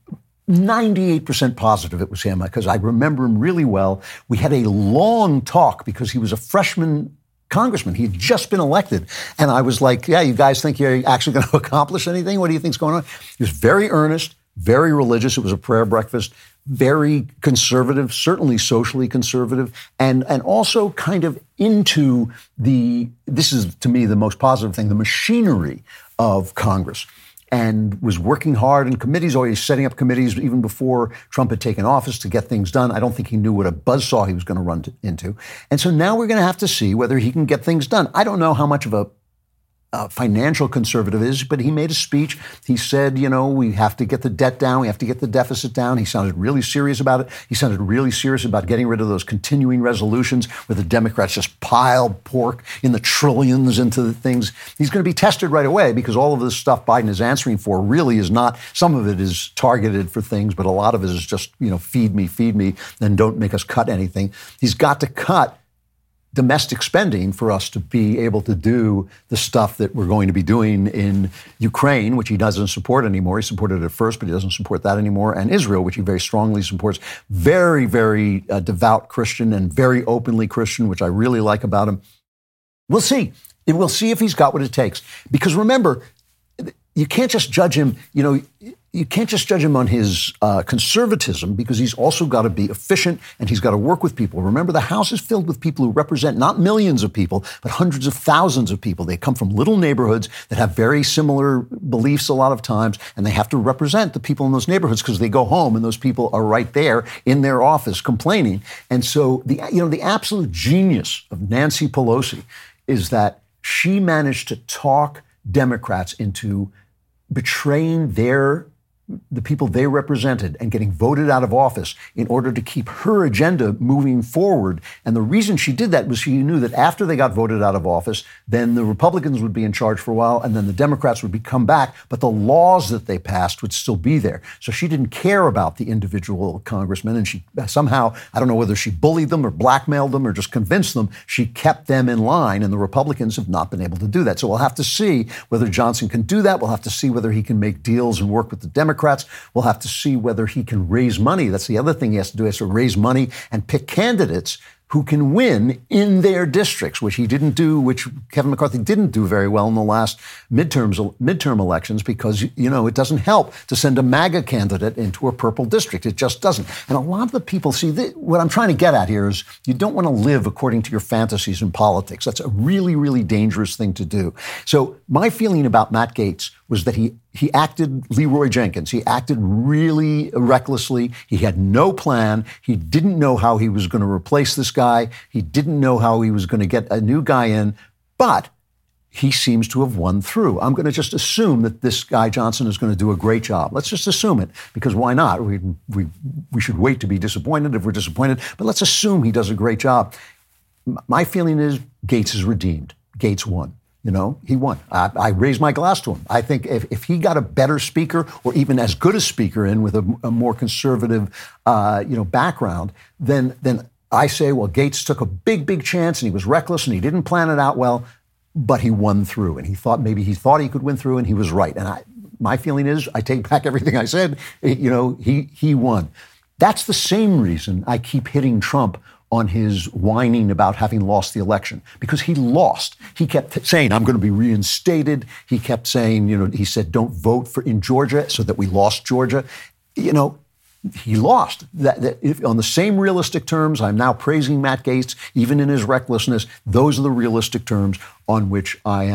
98% positive it was him because I remember him really well. We had a long talk because he was a freshman congressman. He had just been elected. And I was like, yeah, you guys think you're actually going to accomplish anything? What do you think's going on? He was very earnest, very religious. It was a prayer breakfast, very conservative, certainly socially conservative, and also kind of into this is to me the most positive thing, the machinery of Congress. And was working hard in committees, always setting up committees even before Trump had taken office to get things done. I don't think he knew what a buzzsaw he was going to run into. And so now we're going to have to see whether he can get things done. I don't know how much of a financial conservative is, but he made a speech. He said, you know, we have to get the debt down. We have to get the deficit down. He sounded really serious about it. He sounded really serious about getting rid of those continuing resolutions where the Democrats just pile pork in the trillions into the things. He's going to be tested right away because all of this stuff Biden is answering for really is not, some of it is targeted for things, but a lot of it is just, you know, feed me, and don't make us cut anything. He's got to cut domestic spending for us to be able to do the stuff that we're going to be doing in Ukraine, which he doesn't support anymore. He supported it at first, but he doesn't support that anymore. And Israel, which he very strongly supports. Very, very devout Christian and very openly Christian, which I really like about him. We'll see. And we'll see if he's got what it takes. Because remember, you can't just judge him, you know, you can't just judge him on his conservatism because he's also got to be efficient and he's got to work with people. Remember, the House is filled with people who represent not millions of people, but hundreds of thousands of people. They come from little neighborhoods that have very similar beliefs a lot of times, and they have to represent the people in those neighborhoods because they go home and those people are right there in their office complaining. And so the absolute genius of Nancy Pelosi is that she managed to talk Democrats into betraying the people they represented and getting voted out of office in order to keep her agenda moving forward. And the reason she did that was she knew that after they got voted out of office, then the Republicans would be in charge for a while and then the Democrats would come back, but the laws that they passed would still be there. So she didn't care about the individual congressmen, and she somehow, I don't know whether she bullied them or blackmailed them or just convinced them, she kept them in line, and the Republicans have not been able to do that. So we'll have to see whether Johnson can do that. We'll have to see whether he can make deals and work with the Democrats. We'll have to see whether he can raise money. That's the other thing he has to do. He has to raise money and pick candidates who can win in their districts, which he didn't do, which Kevin McCarthy didn't do very well in the last midterm elections because, you know, it doesn't help to send a MAGA candidate into a purple district. It just doesn't. And a lot of the people see what I'm trying to get at here is you don't want to live according to your fantasies in politics. That's a really, really dangerous thing to do. So my feeling about Matt Gaetz was that he acted Leroy Jenkins. He acted really recklessly. He had no plan. He didn't know how he was going to replace this guy. He didn't know how he was going to get a new guy in, but he seems to have won through. I'm going to just assume that this guy Johnson is going to do a great job. Let's just assume it, because why not? We should wait to be disappointed if we're disappointed, but let's assume he does a great job. My feeling is Gaetz is redeemed. Gaetz won. You know, he won. I raised my glass to him. I think if he got a better speaker or even as good a speaker in with a more conservative, background, then I say, well, Gaetz took a big, big chance and he was reckless and he didn't plan it out well, but he won through. And he thought he could win through, and he was right. And my feeling is I take back everything I said. He won. That's the same reason I keep hitting Trump on his whining about having lost the election, because he lost. He kept saying, I'm going to be reinstated. He kept saying, he said, don't vote in Georgia, so that we lost Georgia. He lost. That on the same realistic terms, I'm now praising Matt Gaetz, even in his recklessness. Those are the realistic terms on which I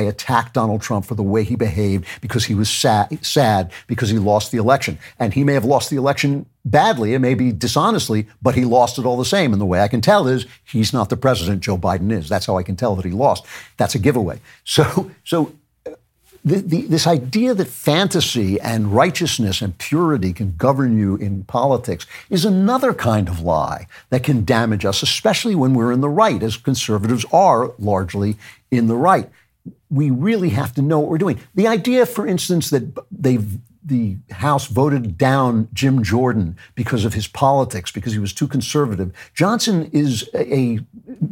attacked Donald Trump for the way he behaved, because he was sad because he lost the election. And he may have lost the election badly, it may be dishonestly, but he lost it all the same. And the way I can tell is he's not the president Joe Biden is. That's how I can tell that he lost. That's a giveaway. So this idea that fantasy and righteousness and purity can govern you in politics is another kind of lie that can damage us, especially when we're in the right, as conservatives are largely in the right. We really have to know what we're doing. The idea, for instance, that they've the House voted down Jim Jordan because of his politics, because he was too conservative. Johnson is a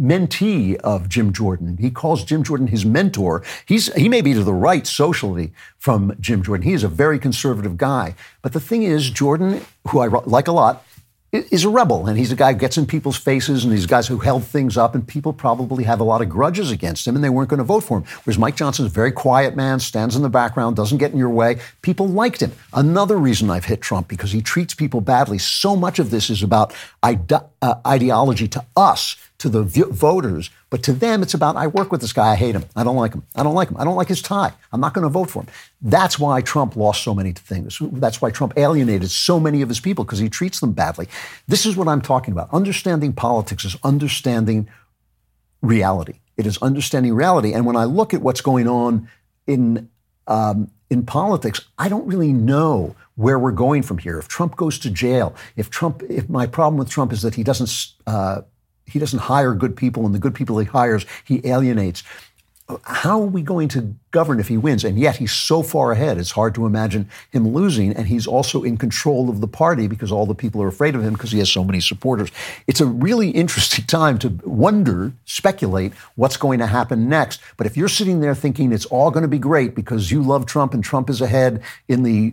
mentee of Jim Jordan. He calls Jim Jordan his mentor. He may be to the right socially from Jim Jordan. He is a very conservative guy. But the thing is, Jordan, who I like a lot, is a rebel, and he's a guy who gets in people's faces, and these guys who held things up, and people probably have a lot of grudges against him, and they weren't going to vote for him. Whereas Mike Johnson is a very quiet man, stands in the background, doesn't get in your way. People liked him. Another reason I've hit Trump, because he treats people badly. So much of this is about ideology to us, to the voters, but to them, it's about, I work with this guy, I hate him, I don't like him, I don't like him, I don't like his tie, I'm not going to vote for him. That's why Trump lost so many things. That's why Trump alienated so many of his people, because he treats them badly. This is what I'm talking about. Understanding politics is understanding reality. It is understanding reality. And when I look at what's going on in politics, I don't really know where we're going from here. If Trump goes to jail, if my problem with Trump is that he doesn't hire good people, and the good people he hires, he alienates. How are we going to govern if he wins? And yet he's so far ahead, it's hard to imagine him losing. And he's also in control of the party because all the people are afraid of him because he has so many supporters. It's a really interesting time to wonder, speculate what's going to happen next. But if you're sitting there thinking it's all going to be great because you love Trump and Trump is ahead in the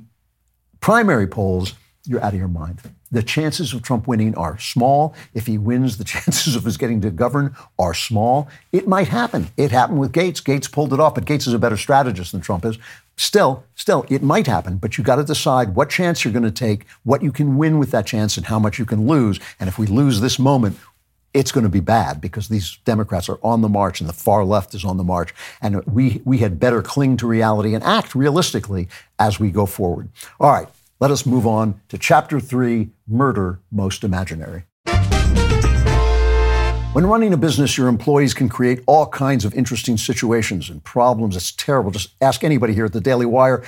primary polls, you're out of your mind. The chances of Trump winning are small. If he wins, the chances of his getting to govern are small. It might happen. It happened with Gaetz. Gaetz pulled it off, but Gaetz is a better strategist than Trump is. Still, it might happen, but you got to decide what chance you're going to take, what you can win with that chance, and how much you can lose. And if we lose this moment, it's going to be bad because these Democrats are on the march and the far left is on the march. And we had better cling to reality and act realistically as we go forward. All right. Let us move on to Chapter 3, Murder Most Imaginary. When running a business, your employees can create all kinds of interesting situations and problems. It's terrible. Just ask anybody here at The Daily Wire.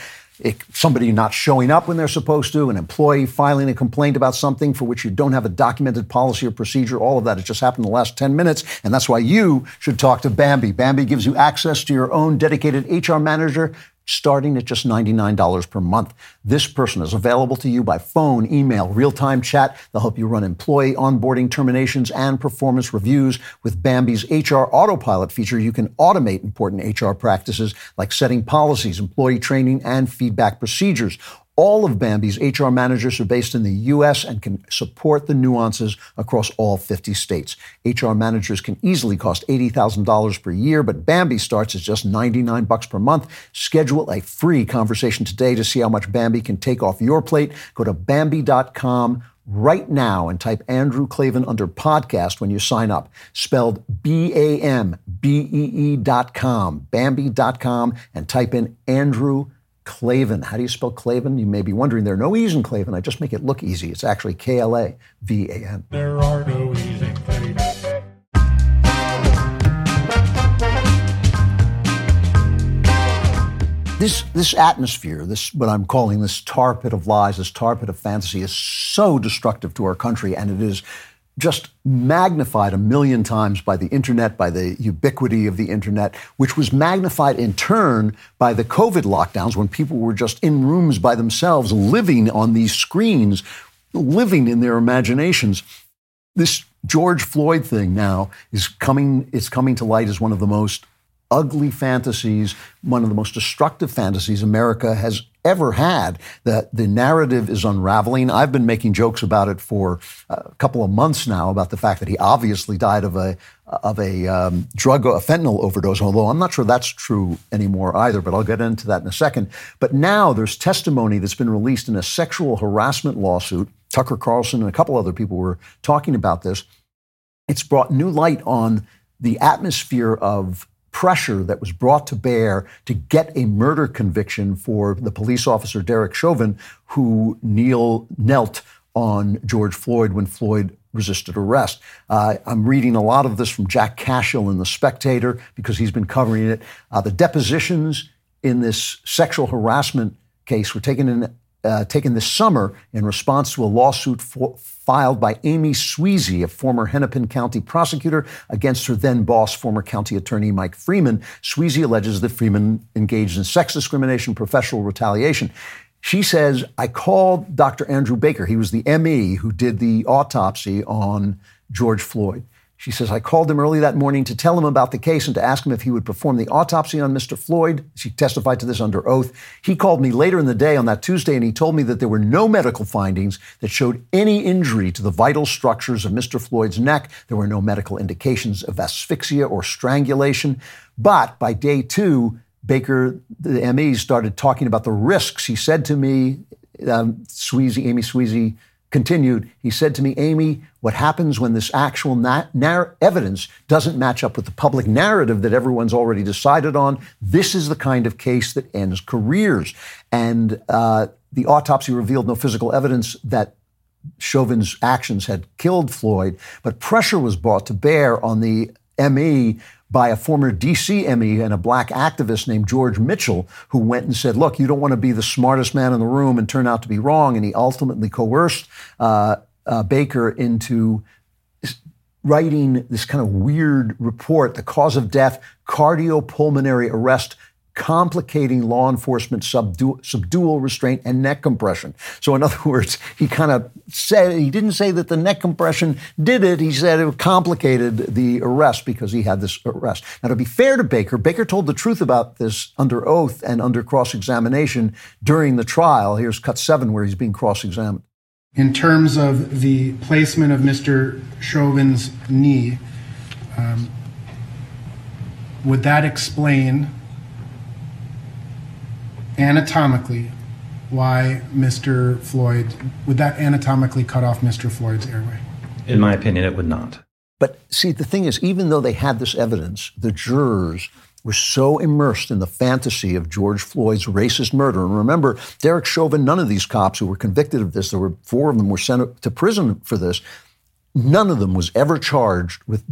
Somebody not showing up when they're supposed to, an employee filing a complaint about something for which you don't have a documented policy or procedure, all of that. It just happened in the last 10 minutes, and that's why you should talk to Bambi. Bambi gives you access to your own dedicated HR manager, starting at just $99 per month. This person is available to you by phone, email, real-time chat. They'll help you run employee onboarding, terminations, and performance reviews. With Bambi's HR Autopilot feature, you can automate important HR practices like setting policies, employee training, and feedback procedures. All of Bambi's HR managers are based in the U.S. and can support the nuances across all 50 states. HR managers can easily cost $80,000 per year, but Bambi starts at just $99 per month. Schedule a free conversation today to see how much Bambi can take off your plate. Go to Bambi.com right now and type Andrew Klavan under podcast when you sign up. Spelled BAMBEE.com, Bambi.com, and type in Andrew Klavan. How do you spell Klavan? You may be wondering. There are no E's in Klavan. I just make it look easy. It's actually K-L-A-V-A-N. There are no E's in Klavan. This atmosphere, this what I'm calling this tar pit of lies, this tar pit of fantasy, is so destructive to our country, and it is just magnified 1,000,000 times by the internet, by the ubiquity of the internet, which was magnified in turn by the COVID lockdowns when people were just in rooms by themselves, living on these screens, living in their imaginations. This George Floyd thing now is coming to light as one of the most ugly fantasies, one of the most destructive fantasies America has ever had. The narrative is unraveling. I've been making jokes about it for a couple of months now, about the fact that he obviously died of a fentanyl overdose, although I'm not sure that's true anymore either, but I'll get into that in a second. But now there's testimony that's been released in a sexual harassment lawsuit. Tucker Carlson and a couple other people were talking about this. It's brought new light on the atmosphere of pressure that was brought to bear to get a murder conviction for the police officer Derek Chauvin, who knelt on George Floyd when Floyd resisted arrest. I'm reading a lot of this from Jack Cashel in The Spectator because he's been covering it. The depositions in this sexual harassment case were taken this summer in response to a lawsuit filed by Amy Sweasy, a former Hennepin County prosecutor, against her then-boss, former county attorney Mike Freeman. Sweasy alleges that Freeman engaged in sex discrimination, professional retaliation. She says, I called Dr. Andrew Baker. He was the ME who did the autopsy on George Floyd. She says, I called him early that morning to tell him about the case and to ask him if he would perform the autopsy on Mr. Floyd. She testified to this under oath. He called me later in the day on that Tuesday, and he told me that there were no medical findings that showed any injury to the vital structures of Mr. Floyd's neck. There were no medical indications of asphyxia or strangulation. But by day two, Baker, the ME, started talking about the risks. He said to me, Amy Sweasy continued, he said to me, Amy, what happens when this actual evidence doesn't match up with the public narrative that everyone's already decided on? This is the kind of case that ends careers. And the autopsy revealed no physical evidence that Chauvin's actions had killed Floyd, but pressure was brought to bear on the ME by a former D.C. ME and a black activist named George Mitchell, who went and said, look, you don't want to be the smartest man in the room and turn out to be wrong. And he ultimately coerced Baker into writing this kind of weird report, the cause of death, cardiopulmonary arrest, complicating law enforcement subdual restraint and neck compression. So in other words, he kind of said, he didn't say that the neck compression did it. He said it complicated the arrest because he had this arrest. Now, to be fair to Baker, Baker told the truth about this under oath and under cross-examination during the trial. Here's cut 7 where he's being cross-examined. In terms of the placement of Mr. Chauvin's knee, would that explain anatomically why Mr. Floyd, would that anatomically cut off Mr. Floyd's airway? In my opinion, it would not. But see, the thing is, even though they had this evidence, the jurors were so immersed in the fantasy of George Floyd's racist murder. And remember, Derek Chauvin, none of these cops who were convicted of this, there were 4 of them were sent to prison for this. None of them was ever charged with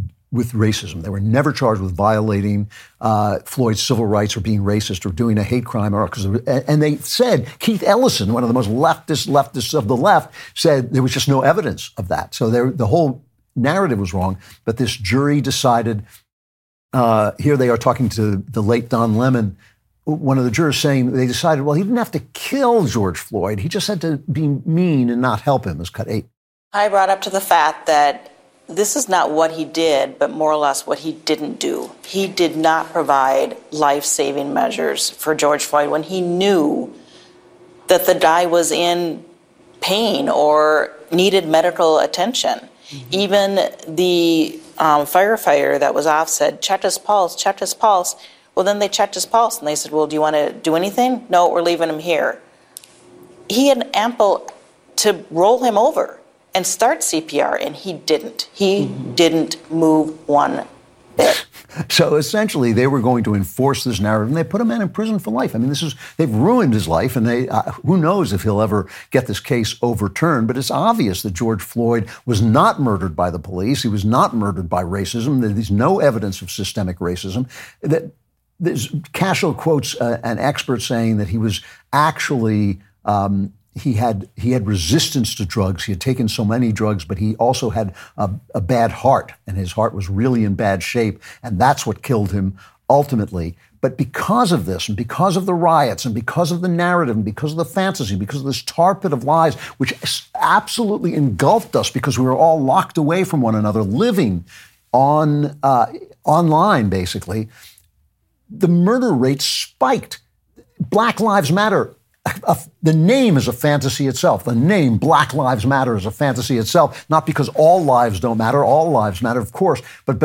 racism. They were never charged with violating Floyd's civil rights or being racist or doing a hate crime. And they said, Keith Ellison, one of the most leftists of the left, said there was just no evidence of that. So the whole narrative was wrong. But this jury decided, here they are talking to the late Don Lemon, one of the jurors saying they decided, well, he didn't have to kill George Floyd. He just had to be mean and not help him, is cut 8. I brought up to the fact that this is not what he did, but more or less what he didn't do. He did not provide life-saving measures for George Floyd when he knew that the guy was in pain or needed medical attention. Mm-hmm. Even the firefighter that was off said, check his pulse. Well, then they checked his pulse, and they said, well, do you want to do anything? No, we're leaving him here. He had ample to roll him over and start CPR, and he didn't. He didn't move one bit. So essentially, they were going to enforce this narrative, and they put a man in prison for life. I mean, they've ruined his life, and who knows if he'll ever get this case overturned. But it's obvious that George Floyd was not murdered by the police. He was not murdered by racism. There's no evidence of systemic racism. Cashel quotes an expert saying that he was actually... He had resistance to drugs. He had taken so many drugs, but he also had a bad heart, and his heart was really in bad shape, and that's what killed him ultimately. But because of this, and because of the riots, and because of the narrative, and because of the fantasy, because of this tar pit of lies, which absolutely engulfed us because we were all locked away from one another, living on online, basically, the murder rate spiked. Black Lives Matter. The name is a fantasy itself. The name Black Lives Matter is a fantasy itself, not because all lives don't matter. All lives matter, of course. But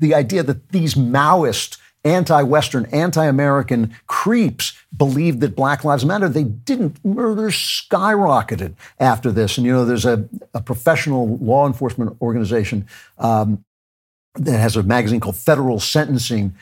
the idea that these Maoist, anti-Western, anti-American creeps believed that Black Lives Matter, they didn't. Murder skyrocketed after this. And, you know, there's a professional law enforcement organization that has a magazine called Federal Sentencing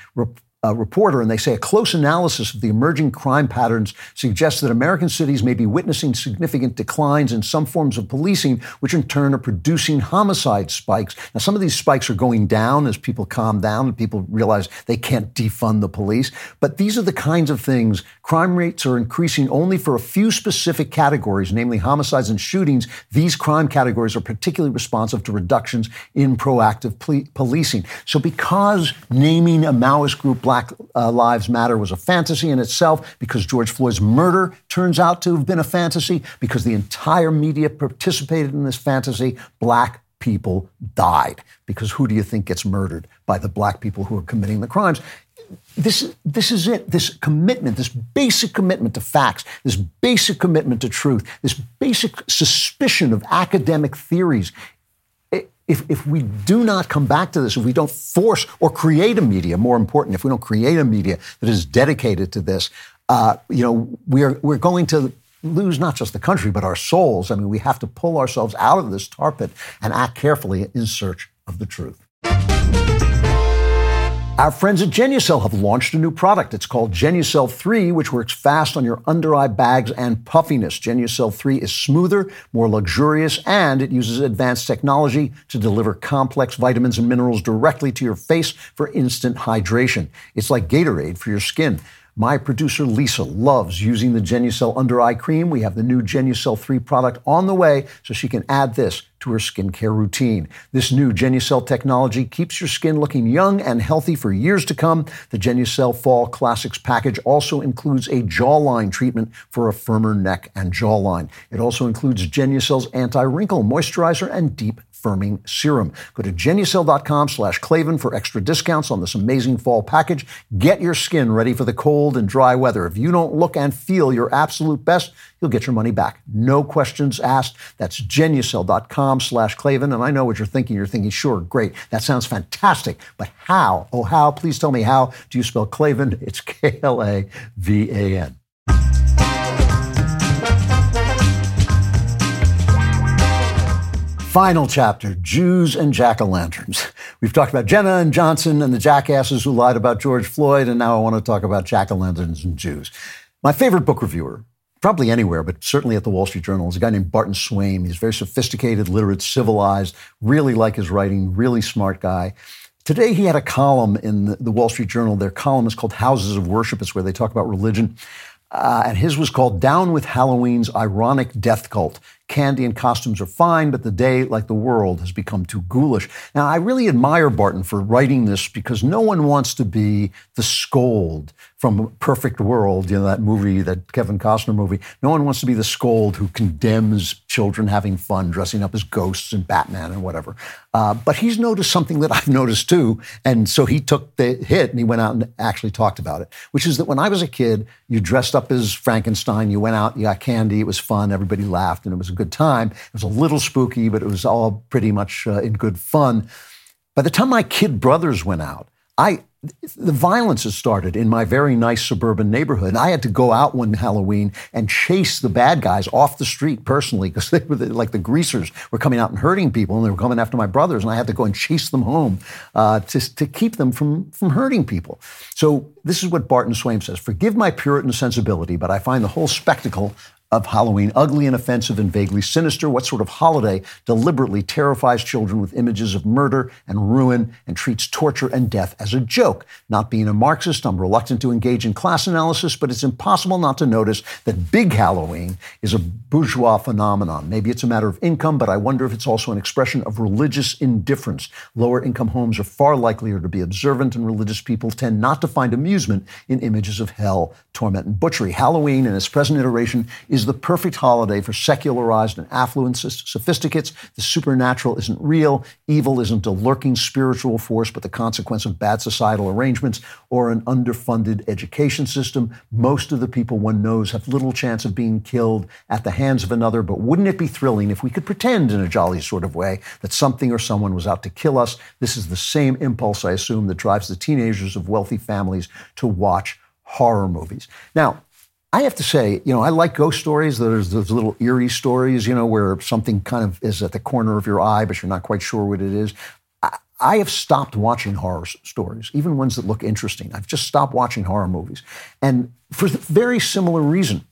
Reporter, and they say a close analysis of the emerging crime patterns suggests that American cities may be witnessing significant declines in some forms of policing, which in turn are producing homicide spikes. Now, some of these spikes are going down as people calm down and people realize they can't defund the police. But these are the kinds of things. Crime rates are increasing only for a few specific categories, namely homicides and shootings. These crime categories are particularly responsive to reductions in proactive policing. So because naming a Maoist group Black Black Lives Matter was a fantasy in itself, because George Floyd's murder turns out to have been a fantasy, because the entire media participated in this fantasy. Black people died, because who do you think gets murdered by the black people who are committing the crimes? This is it. This commitment, this basic commitment to facts, this basic commitment to truth, this basic suspicion of academic theories. If we do not come back to this, if we don't force or create a media, more important, if we don't create a media that is dedicated to this, we're going to lose not just the country, but our souls. I mean, we have to pull ourselves out of this tar pit and act carefully in search of the truth. Our friends at Genucel have launched a new product. It's called Genucel 3, which works fast on your under-eye bags and puffiness. Genucel 3 is smoother, more luxurious, and it uses advanced technology to deliver complex vitamins and minerals directly to your face for instant hydration. It's like Gatorade for your skin. My producer, Lisa, loves using the Genucel under-eye cream. We have the new Genucel 3 product on the way, so she can add this to her skincare routine. This new Genucel technology keeps your skin looking young and healthy for years to come. The Genucel Fall Classics package also includes a jawline treatment for a firmer neck and jawline. It also includes Genucel's anti-wrinkle moisturizer and deep firming serum. Go to Genucel.com/Klavan for extra discounts on this amazing fall package. Get your skin ready for the cold and dry weather. If you don't look and feel your absolute best, you'll get your money back. No questions asked. That's Genucel.com/Klavan. And I know what you're thinking. You're thinking, sure, great. That sounds fantastic. But how? Oh, how? Please tell me, how do you spell Klavan? It's Klavan. Final chapter, Jews and jack-o'-lanterns. We've talked about Jenna and Johnson and the jackasses who lied about George Floyd, and now I want to talk about jack-o'-lanterns and Jews. My favorite book reviewer, probably anywhere, but certainly at the Wall Street Journal, is a guy named Barton Swaim. He's very sophisticated, literate, civilized, really like his writing, really smart guy. Today he had a column in the Wall Street Journal. Their column is called Houses of Worship. It's where they talk about religion. And his was called Down with Halloween's Ironic Death Cult. Candy and costumes are fine, but the day, like the world, has become too ghoulish. Now, I really admire Barton for writing this, because no one wants to be the scold from Perfect World, that movie, that Kevin Costner movie. No one wants to be the scold who condemns children having fun, dressing up as ghosts and Batman and whatever. But he's noticed something that I've noticed too, and so he took the hit and he went out and actually talked about it, which is that when I was a kid, you dressed up as Frankenstein, you went out, you got candy, it was fun, everybody laughed, and it was a good time. It was a little spooky, but it was all pretty much in good fun. By the time my kid brothers went out, the violence had started in my very nice suburban neighborhood. I had to go out one Halloween and chase the bad guys off the street personally, because they were like the greasers were coming out and hurting people, and they were coming after my brothers, and I had to go and chase them home to keep them from hurting people. So this is what Barton Swaim says: "Forgive my Puritan sensibility, but I find the whole spectacle of Halloween ugly and offensive and vaguely sinister. What sort of holiday deliberately terrifies children with images of murder and ruin and treats torture and death as a joke? Not being a Marxist, I'm reluctant to engage in class analysis, but it's impossible not to notice that big Halloween is a bourgeois phenomenon. Maybe it's a matter of income, but I wonder if it's also an expression of religious indifference. Lower income homes are far likelier to be observant, and religious people tend not to find amusement in images of hell, torment, and butchery. Halloween, in its present iteration, is the perfect holiday for secularized and affluent sophisticates. The supernatural isn't real. Evil isn't a lurking spiritual force, but the consequence of bad societal arrangements or an underfunded education system. Most of the people one knows have little chance of being killed at the hands of another, but wouldn't it be thrilling if we could pretend in a jolly sort of way that something or someone was out to kill us? This is the same impulse, I assume, that drives the teenagers of wealthy families to watch horror movies." Now, I have to say, I like ghost stories. There's those little eerie stories, where something kind of is at the corner of your eye, but you're not quite sure what it is. I have stopped watching horror stories, even ones that look interesting. I've just stopped watching horror movies. And for the very similar reason.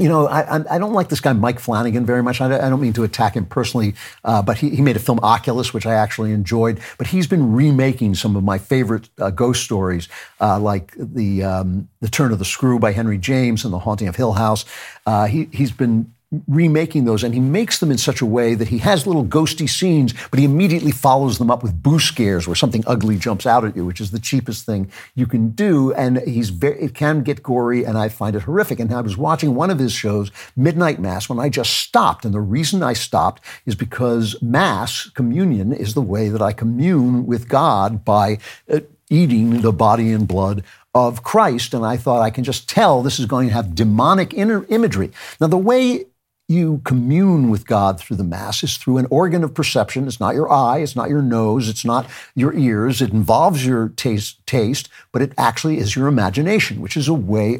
I don't like this guy Mike Flanagan very much. I don't mean to attack him personally, but he made a film, Oculus, which I actually enjoyed. But he's been remaking some of my favorite ghost stories, like The Turn of the Screw by Henry James and The Haunting of Hill House. He's been remaking those, and he makes them in such a way that he has little ghosty scenes, but he immediately follows them up with boo scares where something ugly jumps out at you, which is the cheapest thing you can do. And it can get gory, and I find it horrific. And I was watching one of his shows, Midnight Mass, when I just stopped. And the reason I stopped is because Mass, communion, is the way that I commune with God by eating the body and blood of Christ. And I thought, I can just tell this is going to have demonic imagery. Now, the way you commune with God through the Mass is through an organ of perception. It's not your eye, it's not your nose, it's not your ears. It involves your taste, but it actually is your imagination, which is a way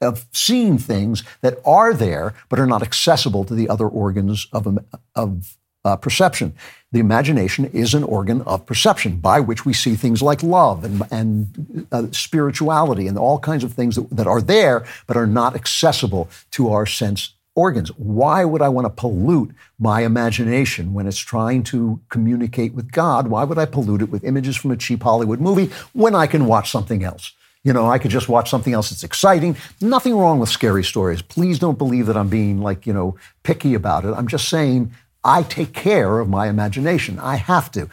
of seeing things that are there but are not accessible to the other organs of perception. The imagination is an organ of perception by which we see things like love and spirituality and all kinds of things that are there but are not accessible to our sense organs. Why would I want to pollute my imagination when it's trying to communicate with God? Why would I pollute it with images from a cheap Hollywood movie when I can watch something else? You know, I could just watch something else that's exciting. Nothing wrong with scary stories. Please don't believe that I'm being picky about it. I'm just saying I take care of my imagination. I have to.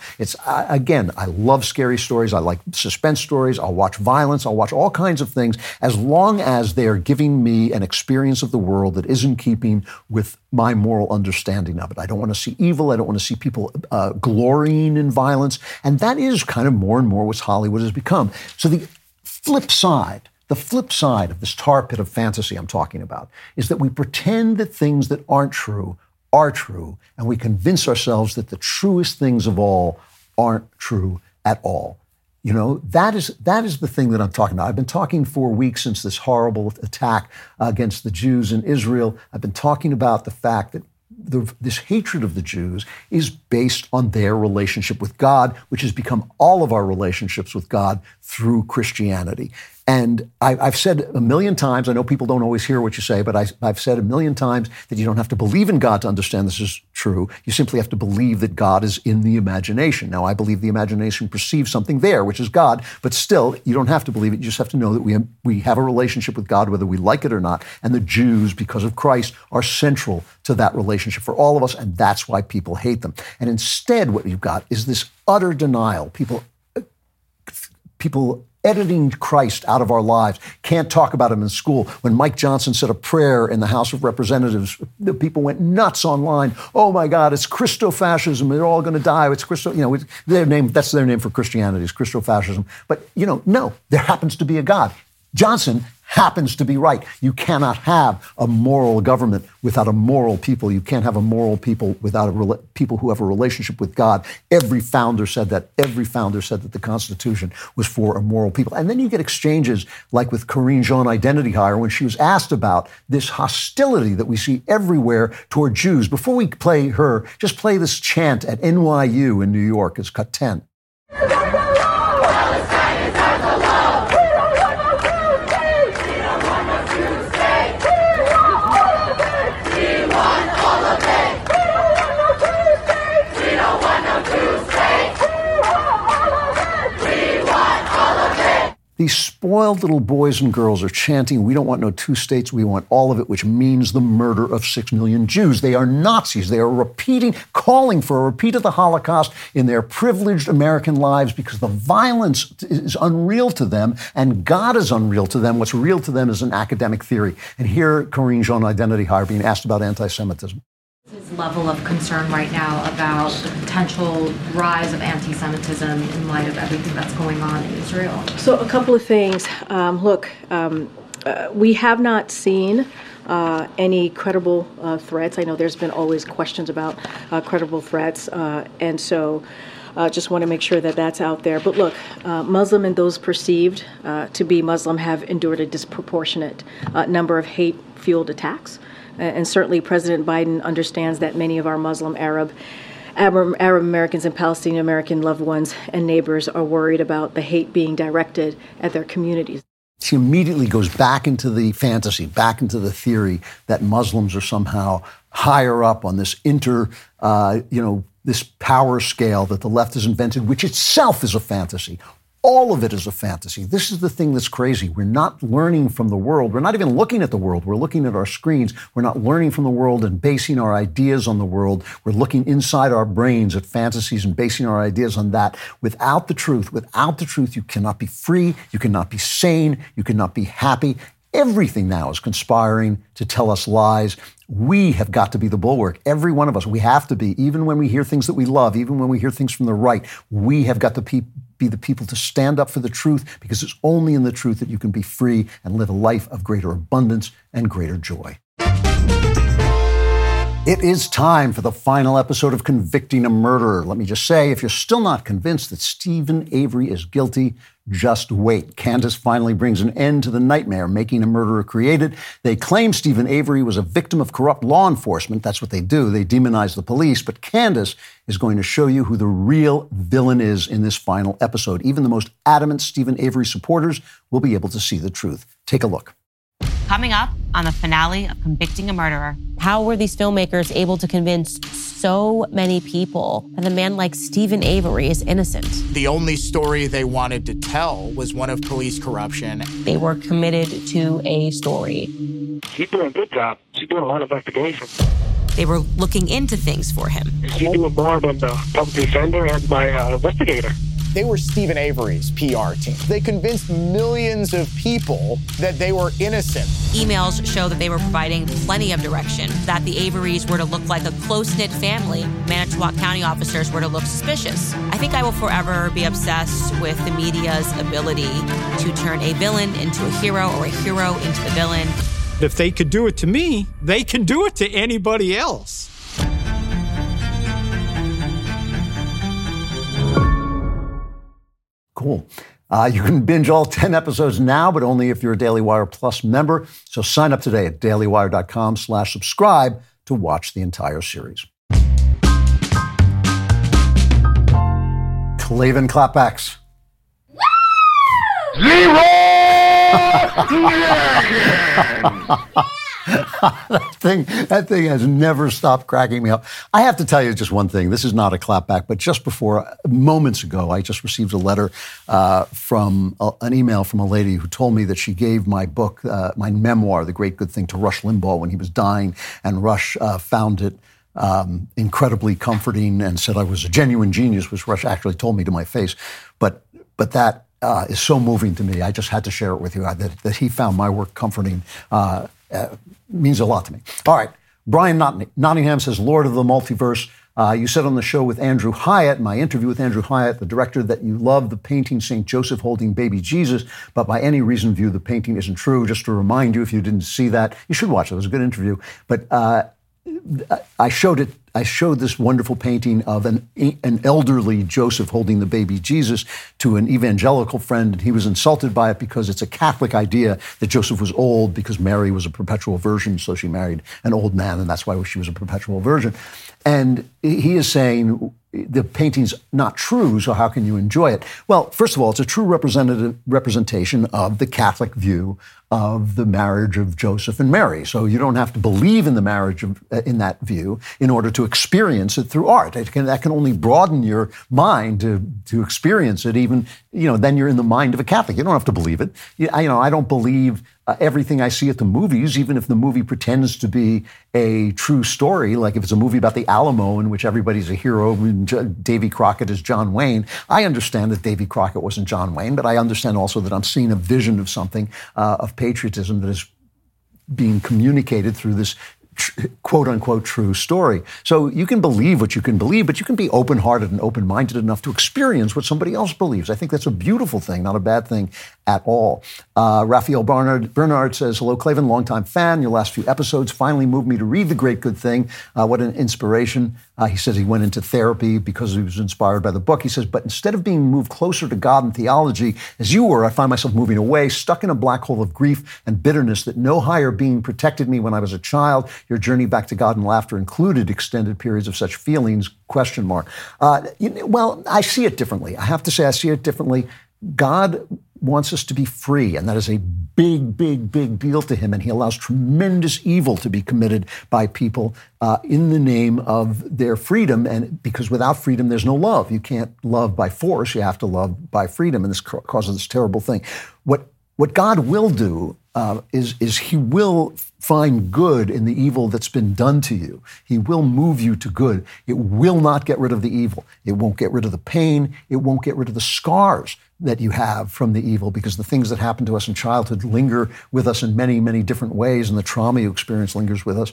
I love scary stories. I like suspense stories. I'll watch violence. I'll watch all kinds of things as long as they're giving me an experience of the world that is in keeping with my moral understanding of it. I don't want to see evil. I don't want to see people glorying in violence. And that is kind of more and more what Hollywood has become. So the flip side of this tar pit of fantasy I'm talking about is that we pretend that things that aren't true are true, and we convince ourselves that the truest things of all aren't true at all. You know, that is the thing that I'm talking about. I've been talking for weeks since this horrible attack against the Jews in Israel. I've been talking about the fact that this hatred of the Jews is based on their relationship with God, which has become all of our relationships with God through Christianity. And I've said a million times, I know people don't always hear what you say, but I've said a million times that you don't have to believe in God to understand this is true. You simply have to believe that God is in the imagination. Now, I believe the imagination perceives something there, which is God, but still, you don't have to believe it. You just have to know that we have a relationship with God, whether we like it or not. And the Jews, because of Christ, are central to that relationship for all of us, and that's why people hate them. And instead, what you've got is this utter denial. People editing Christ out of our lives. Can't talk about him in school. When Mike Johnson said a prayer in the House of Representatives, the people went nuts online. Oh my God, it's Christofascism. They're all going to die. It's Christo, their name. That's their name for Christianity is Christofascism. But no, there happens to be a God. Johnson happens to be right. You cannot have a moral government without a moral people. You can't have a moral people without people who have a relationship with God. Every founder said that. Every founder said that the Constitution was for a moral people. And then you get exchanges like with Karine Jean Identity Hire when she was asked about this hostility that we see everywhere toward Jews. Before we play her, just play this chant at NYU in New York. It's cut 10. These spoiled little boys and girls are chanting, we don't want no two states, we want all of it, which means the murder of 6 million Jews. They are Nazis. They are calling for a repeat of the Holocaust in their privileged American lives because the violence is unreal to them and God is unreal to them. What's real to them is an academic theory. And here, Karine Jean Identity Hire being asked about anti-Semitism. His level of concern right now about the potential rise of anti-Semitism in light of everything that's going on in Israel. So a couple of things. We have not seen any credible threats. I know there's been always questions about credible threats, and so just want to make sure that that's out there. But look, Muslim and those perceived to be Muslim have endured a disproportionate number of hate-fueled attacks. And certainly President Biden understands that many of our Muslim, Arab Americans and Palestinian American loved ones and neighbors are worried about the hate being directed at their communities. She immediately goes back into the fantasy, back into the theory that Muslims are somehow higher up on this this power scale that the left has invented, which itself is a fantasy. All of it is a fantasy. This is the thing that's crazy. We're not learning from the world. We're not even looking at the world. We're looking at our screens. We're not learning from the world and basing our ideas on the world. We're looking inside our brains at fantasies and basing our ideas on that. Without the truth, you cannot be free. You cannot be sane. You cannot be happy. Everything now is conspiring to tell us lies. We have got to be the bulwark. Every one of us, we have to be, even when we hear things that we love, even when we hear things from the right, we have got to be the people to stand up for the truth, because it's only in the truth that you can be free and live a life of greater abundance and greater joy. It is time for the final episode of Convicting a Murderer. Let me just say, if you're still not convinced that Stephen Avery is guilty, just wait. Candace finally brings an end to the nightmare Making a Murderer created. They claim Stephen Avery was a victim of corrupt law enforcement. That's what they do. They demonize the police. But Candace is going to show you who the real villain is in this final episode. Even the most adamant Stephen Avery supporters will be able to see the truth. Take a look. Coming up on the finale of Convicting a Murderer. How were these filmmakers able to convince so many people that a man like Stephen Avery is innocent? The only story they wanted to tell was one of police corruption. They were committed to a story. She's doing a good job. She's doing a lot of investigation. They were looking into things for him. She's doing more than the public defender and my investigator. They were Stephen Avery's PR team. They convinced millions of people that they were innocent. Emails show that they were providing plenty of direction, that the Averys were to look like a close-knit family. Manitowoc County officers were to look suspicious. I think I will forever be obsessed with the media's ability to turn a villain into a hero or a hero into the villain. If they could do it to me, they can do it to anybody else. Cool. You can binge all 10 episodes now, but only if you're a Daily Wire Plus member. So sign up today at dailywire.com/subscribe to watch the entire series. Klavan clapbacks. Leroy! That thing has never stopped cracking me up. I have to tell you just one thing. This is not a clapback, but just moments ago, I just received a letter an email from a lady who told me that she gave my book, my memoir, The Great Good Thing, to Rush Limbaugh when he was dying, and Rush found it incredibly comforting and said I was a genuine genius, which Rush actually told me to my face. But that is so moving to me. I just had to share it with you, that he found my work comforting. Means a lot to me. All right. Brian Nottingham says, Lord of the Multiverse, you said on the show with Andrew Hyatt, my interview with Andrew Hyatt, the director, that you love the painting St. Joseph holding baby Jesus, but by any reason view, the painting isn't true. Just to remind you, if you didn't see that, you should watch it. It was a good interview. But I showed this wonderful painting of an elderly Joseph holding the baby Jesus to an evangelical friend, and he was insulted by it because it's a Catholic idea that Joseph was old because Mary was a perpetual virgin, so she married an old man, and that's why she was a perpetual virgin. And he is saying the painting's not true, so how can you enjoy it? Well, first of all, it's a true representation of the Catholic view of the marriage of Joseph and Mary. So you don't have to believe in the marriage in that view in order to experience it through art. That can only broaden your mind to experience it. Even, then you're in the mind of a Catholic. You don't have to believe it. I don't believe everything I see at the movies, even if the movie pretends to be a true story. Like if it's a movie about the Alamo in which everybody's a hero and Davy Crockett is John Wayne, I understand that Davy Crockett wasn't John Wayne, but I understand also that I'm seeing a vision of something, of patriotism that is being communicated through this quote-unquote true story. So you can believe what you can believe, but you can be open-hearted and open-minded enough to experience what somebody else believes. I think that's a beautiful thing, not a bad thing at all. Raphael Bernard says, hello, Klavan, longtime fan. Your last few episodes finally moved me to read The Great Good Thing. What an inspiration. He says he went into therapy because he was inspired by the book. He says, but instead of being moved closer to God and theology, as you were, I find myself moving away, stuck in a black hole of grief and bitterness that no higher being protected me when I was a child. Your journey back to God and laughter included extended periods of such feelings, ? Well, I see it differently. I have to say I see it differently. God wants us to be free, and that is a big, big, big deal to him, and he allows tremendous evil to be committed by people in the name of their freedom, and because without freedom, there's no love. You can't love by force. You have to love by freedom, and this causes this terrible thing. What God will do is he will find good in the evil that's been done to you. He will move you to good. It will not get rid of the evil. It won't get rid of the pain. It won't get rid of the scars that you have from the evil, because the things that happened to us in childhood linger with us in many, many different ways, and the trauma you experience lingers with us.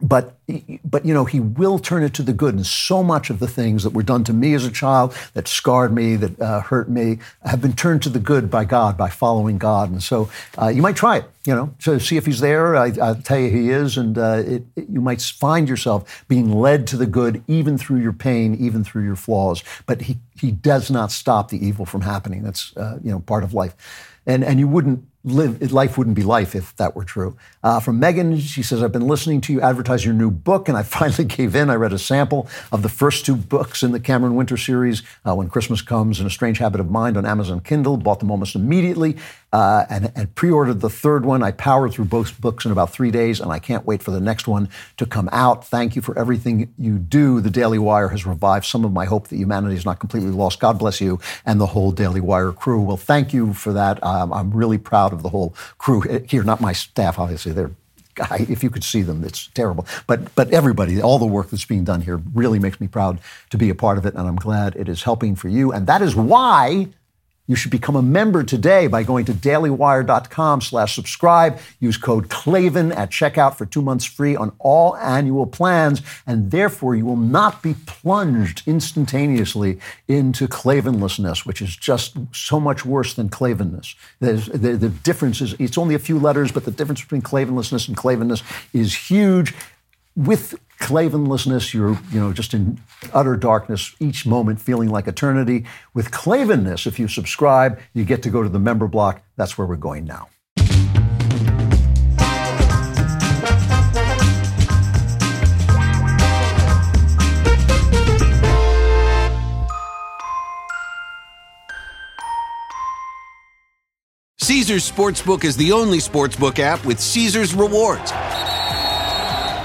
But you know, he will turn it to the good. And so much of the things that were done to me as a child, that scarred me, that hurt me, have been turned to the good by God, by following God. And so you might try it, you know, to see if he's there. I'll tell you he is. And you might find yourself being led to the good, even through your pain, even through your flaws. But he does not stop the evil from happening. That's, you know, part of life. And you wouldn't live, life wouldn't be life if that were true. From Megan, she says, I've been listening to you advertise your new book, and I finally gave in. I read a sample of the first two books in the Cameron Winter series, When Christmas Comes and A Strange Habit of Mind, on Amazon Kindle, bought them almost immediately, and pre-ordered the third one. I powered through both books in about 3 days, and I can't wait for the next one to come out. Thank you for everything you do. The Daily Wire has revived some of my hope that humanity is not completely lost. God bless you and the whole Daily Wire crew. Well, thank you for that. I'm really proud of the whole crew here, not my staff, obviously. If you could see them, it's terrible. But everybody, all the work that's being done here really makes me proud to be a part of it, and I'm glad it is helping for you. And that is why you should become a member today by going to dailywire.com/subscribe. Use code Klavan at checkout for 2 months free on all annual plans, and therefore you will not be plunged instantaneously into Klavanlessness, which is just so much worse than Klavanness. The difference is, it's only a few letters, but the difference between Klavanlessness and Klavanness is huge. With Klavanlessness, you're, you know, just in utter darkness, each moment feeling like eternity. With Klavanness, if you subscribe, you get to go to the member block. That's where we're going now. Caesars Sportsbook is the only sportsbook app with Caesars Rewards.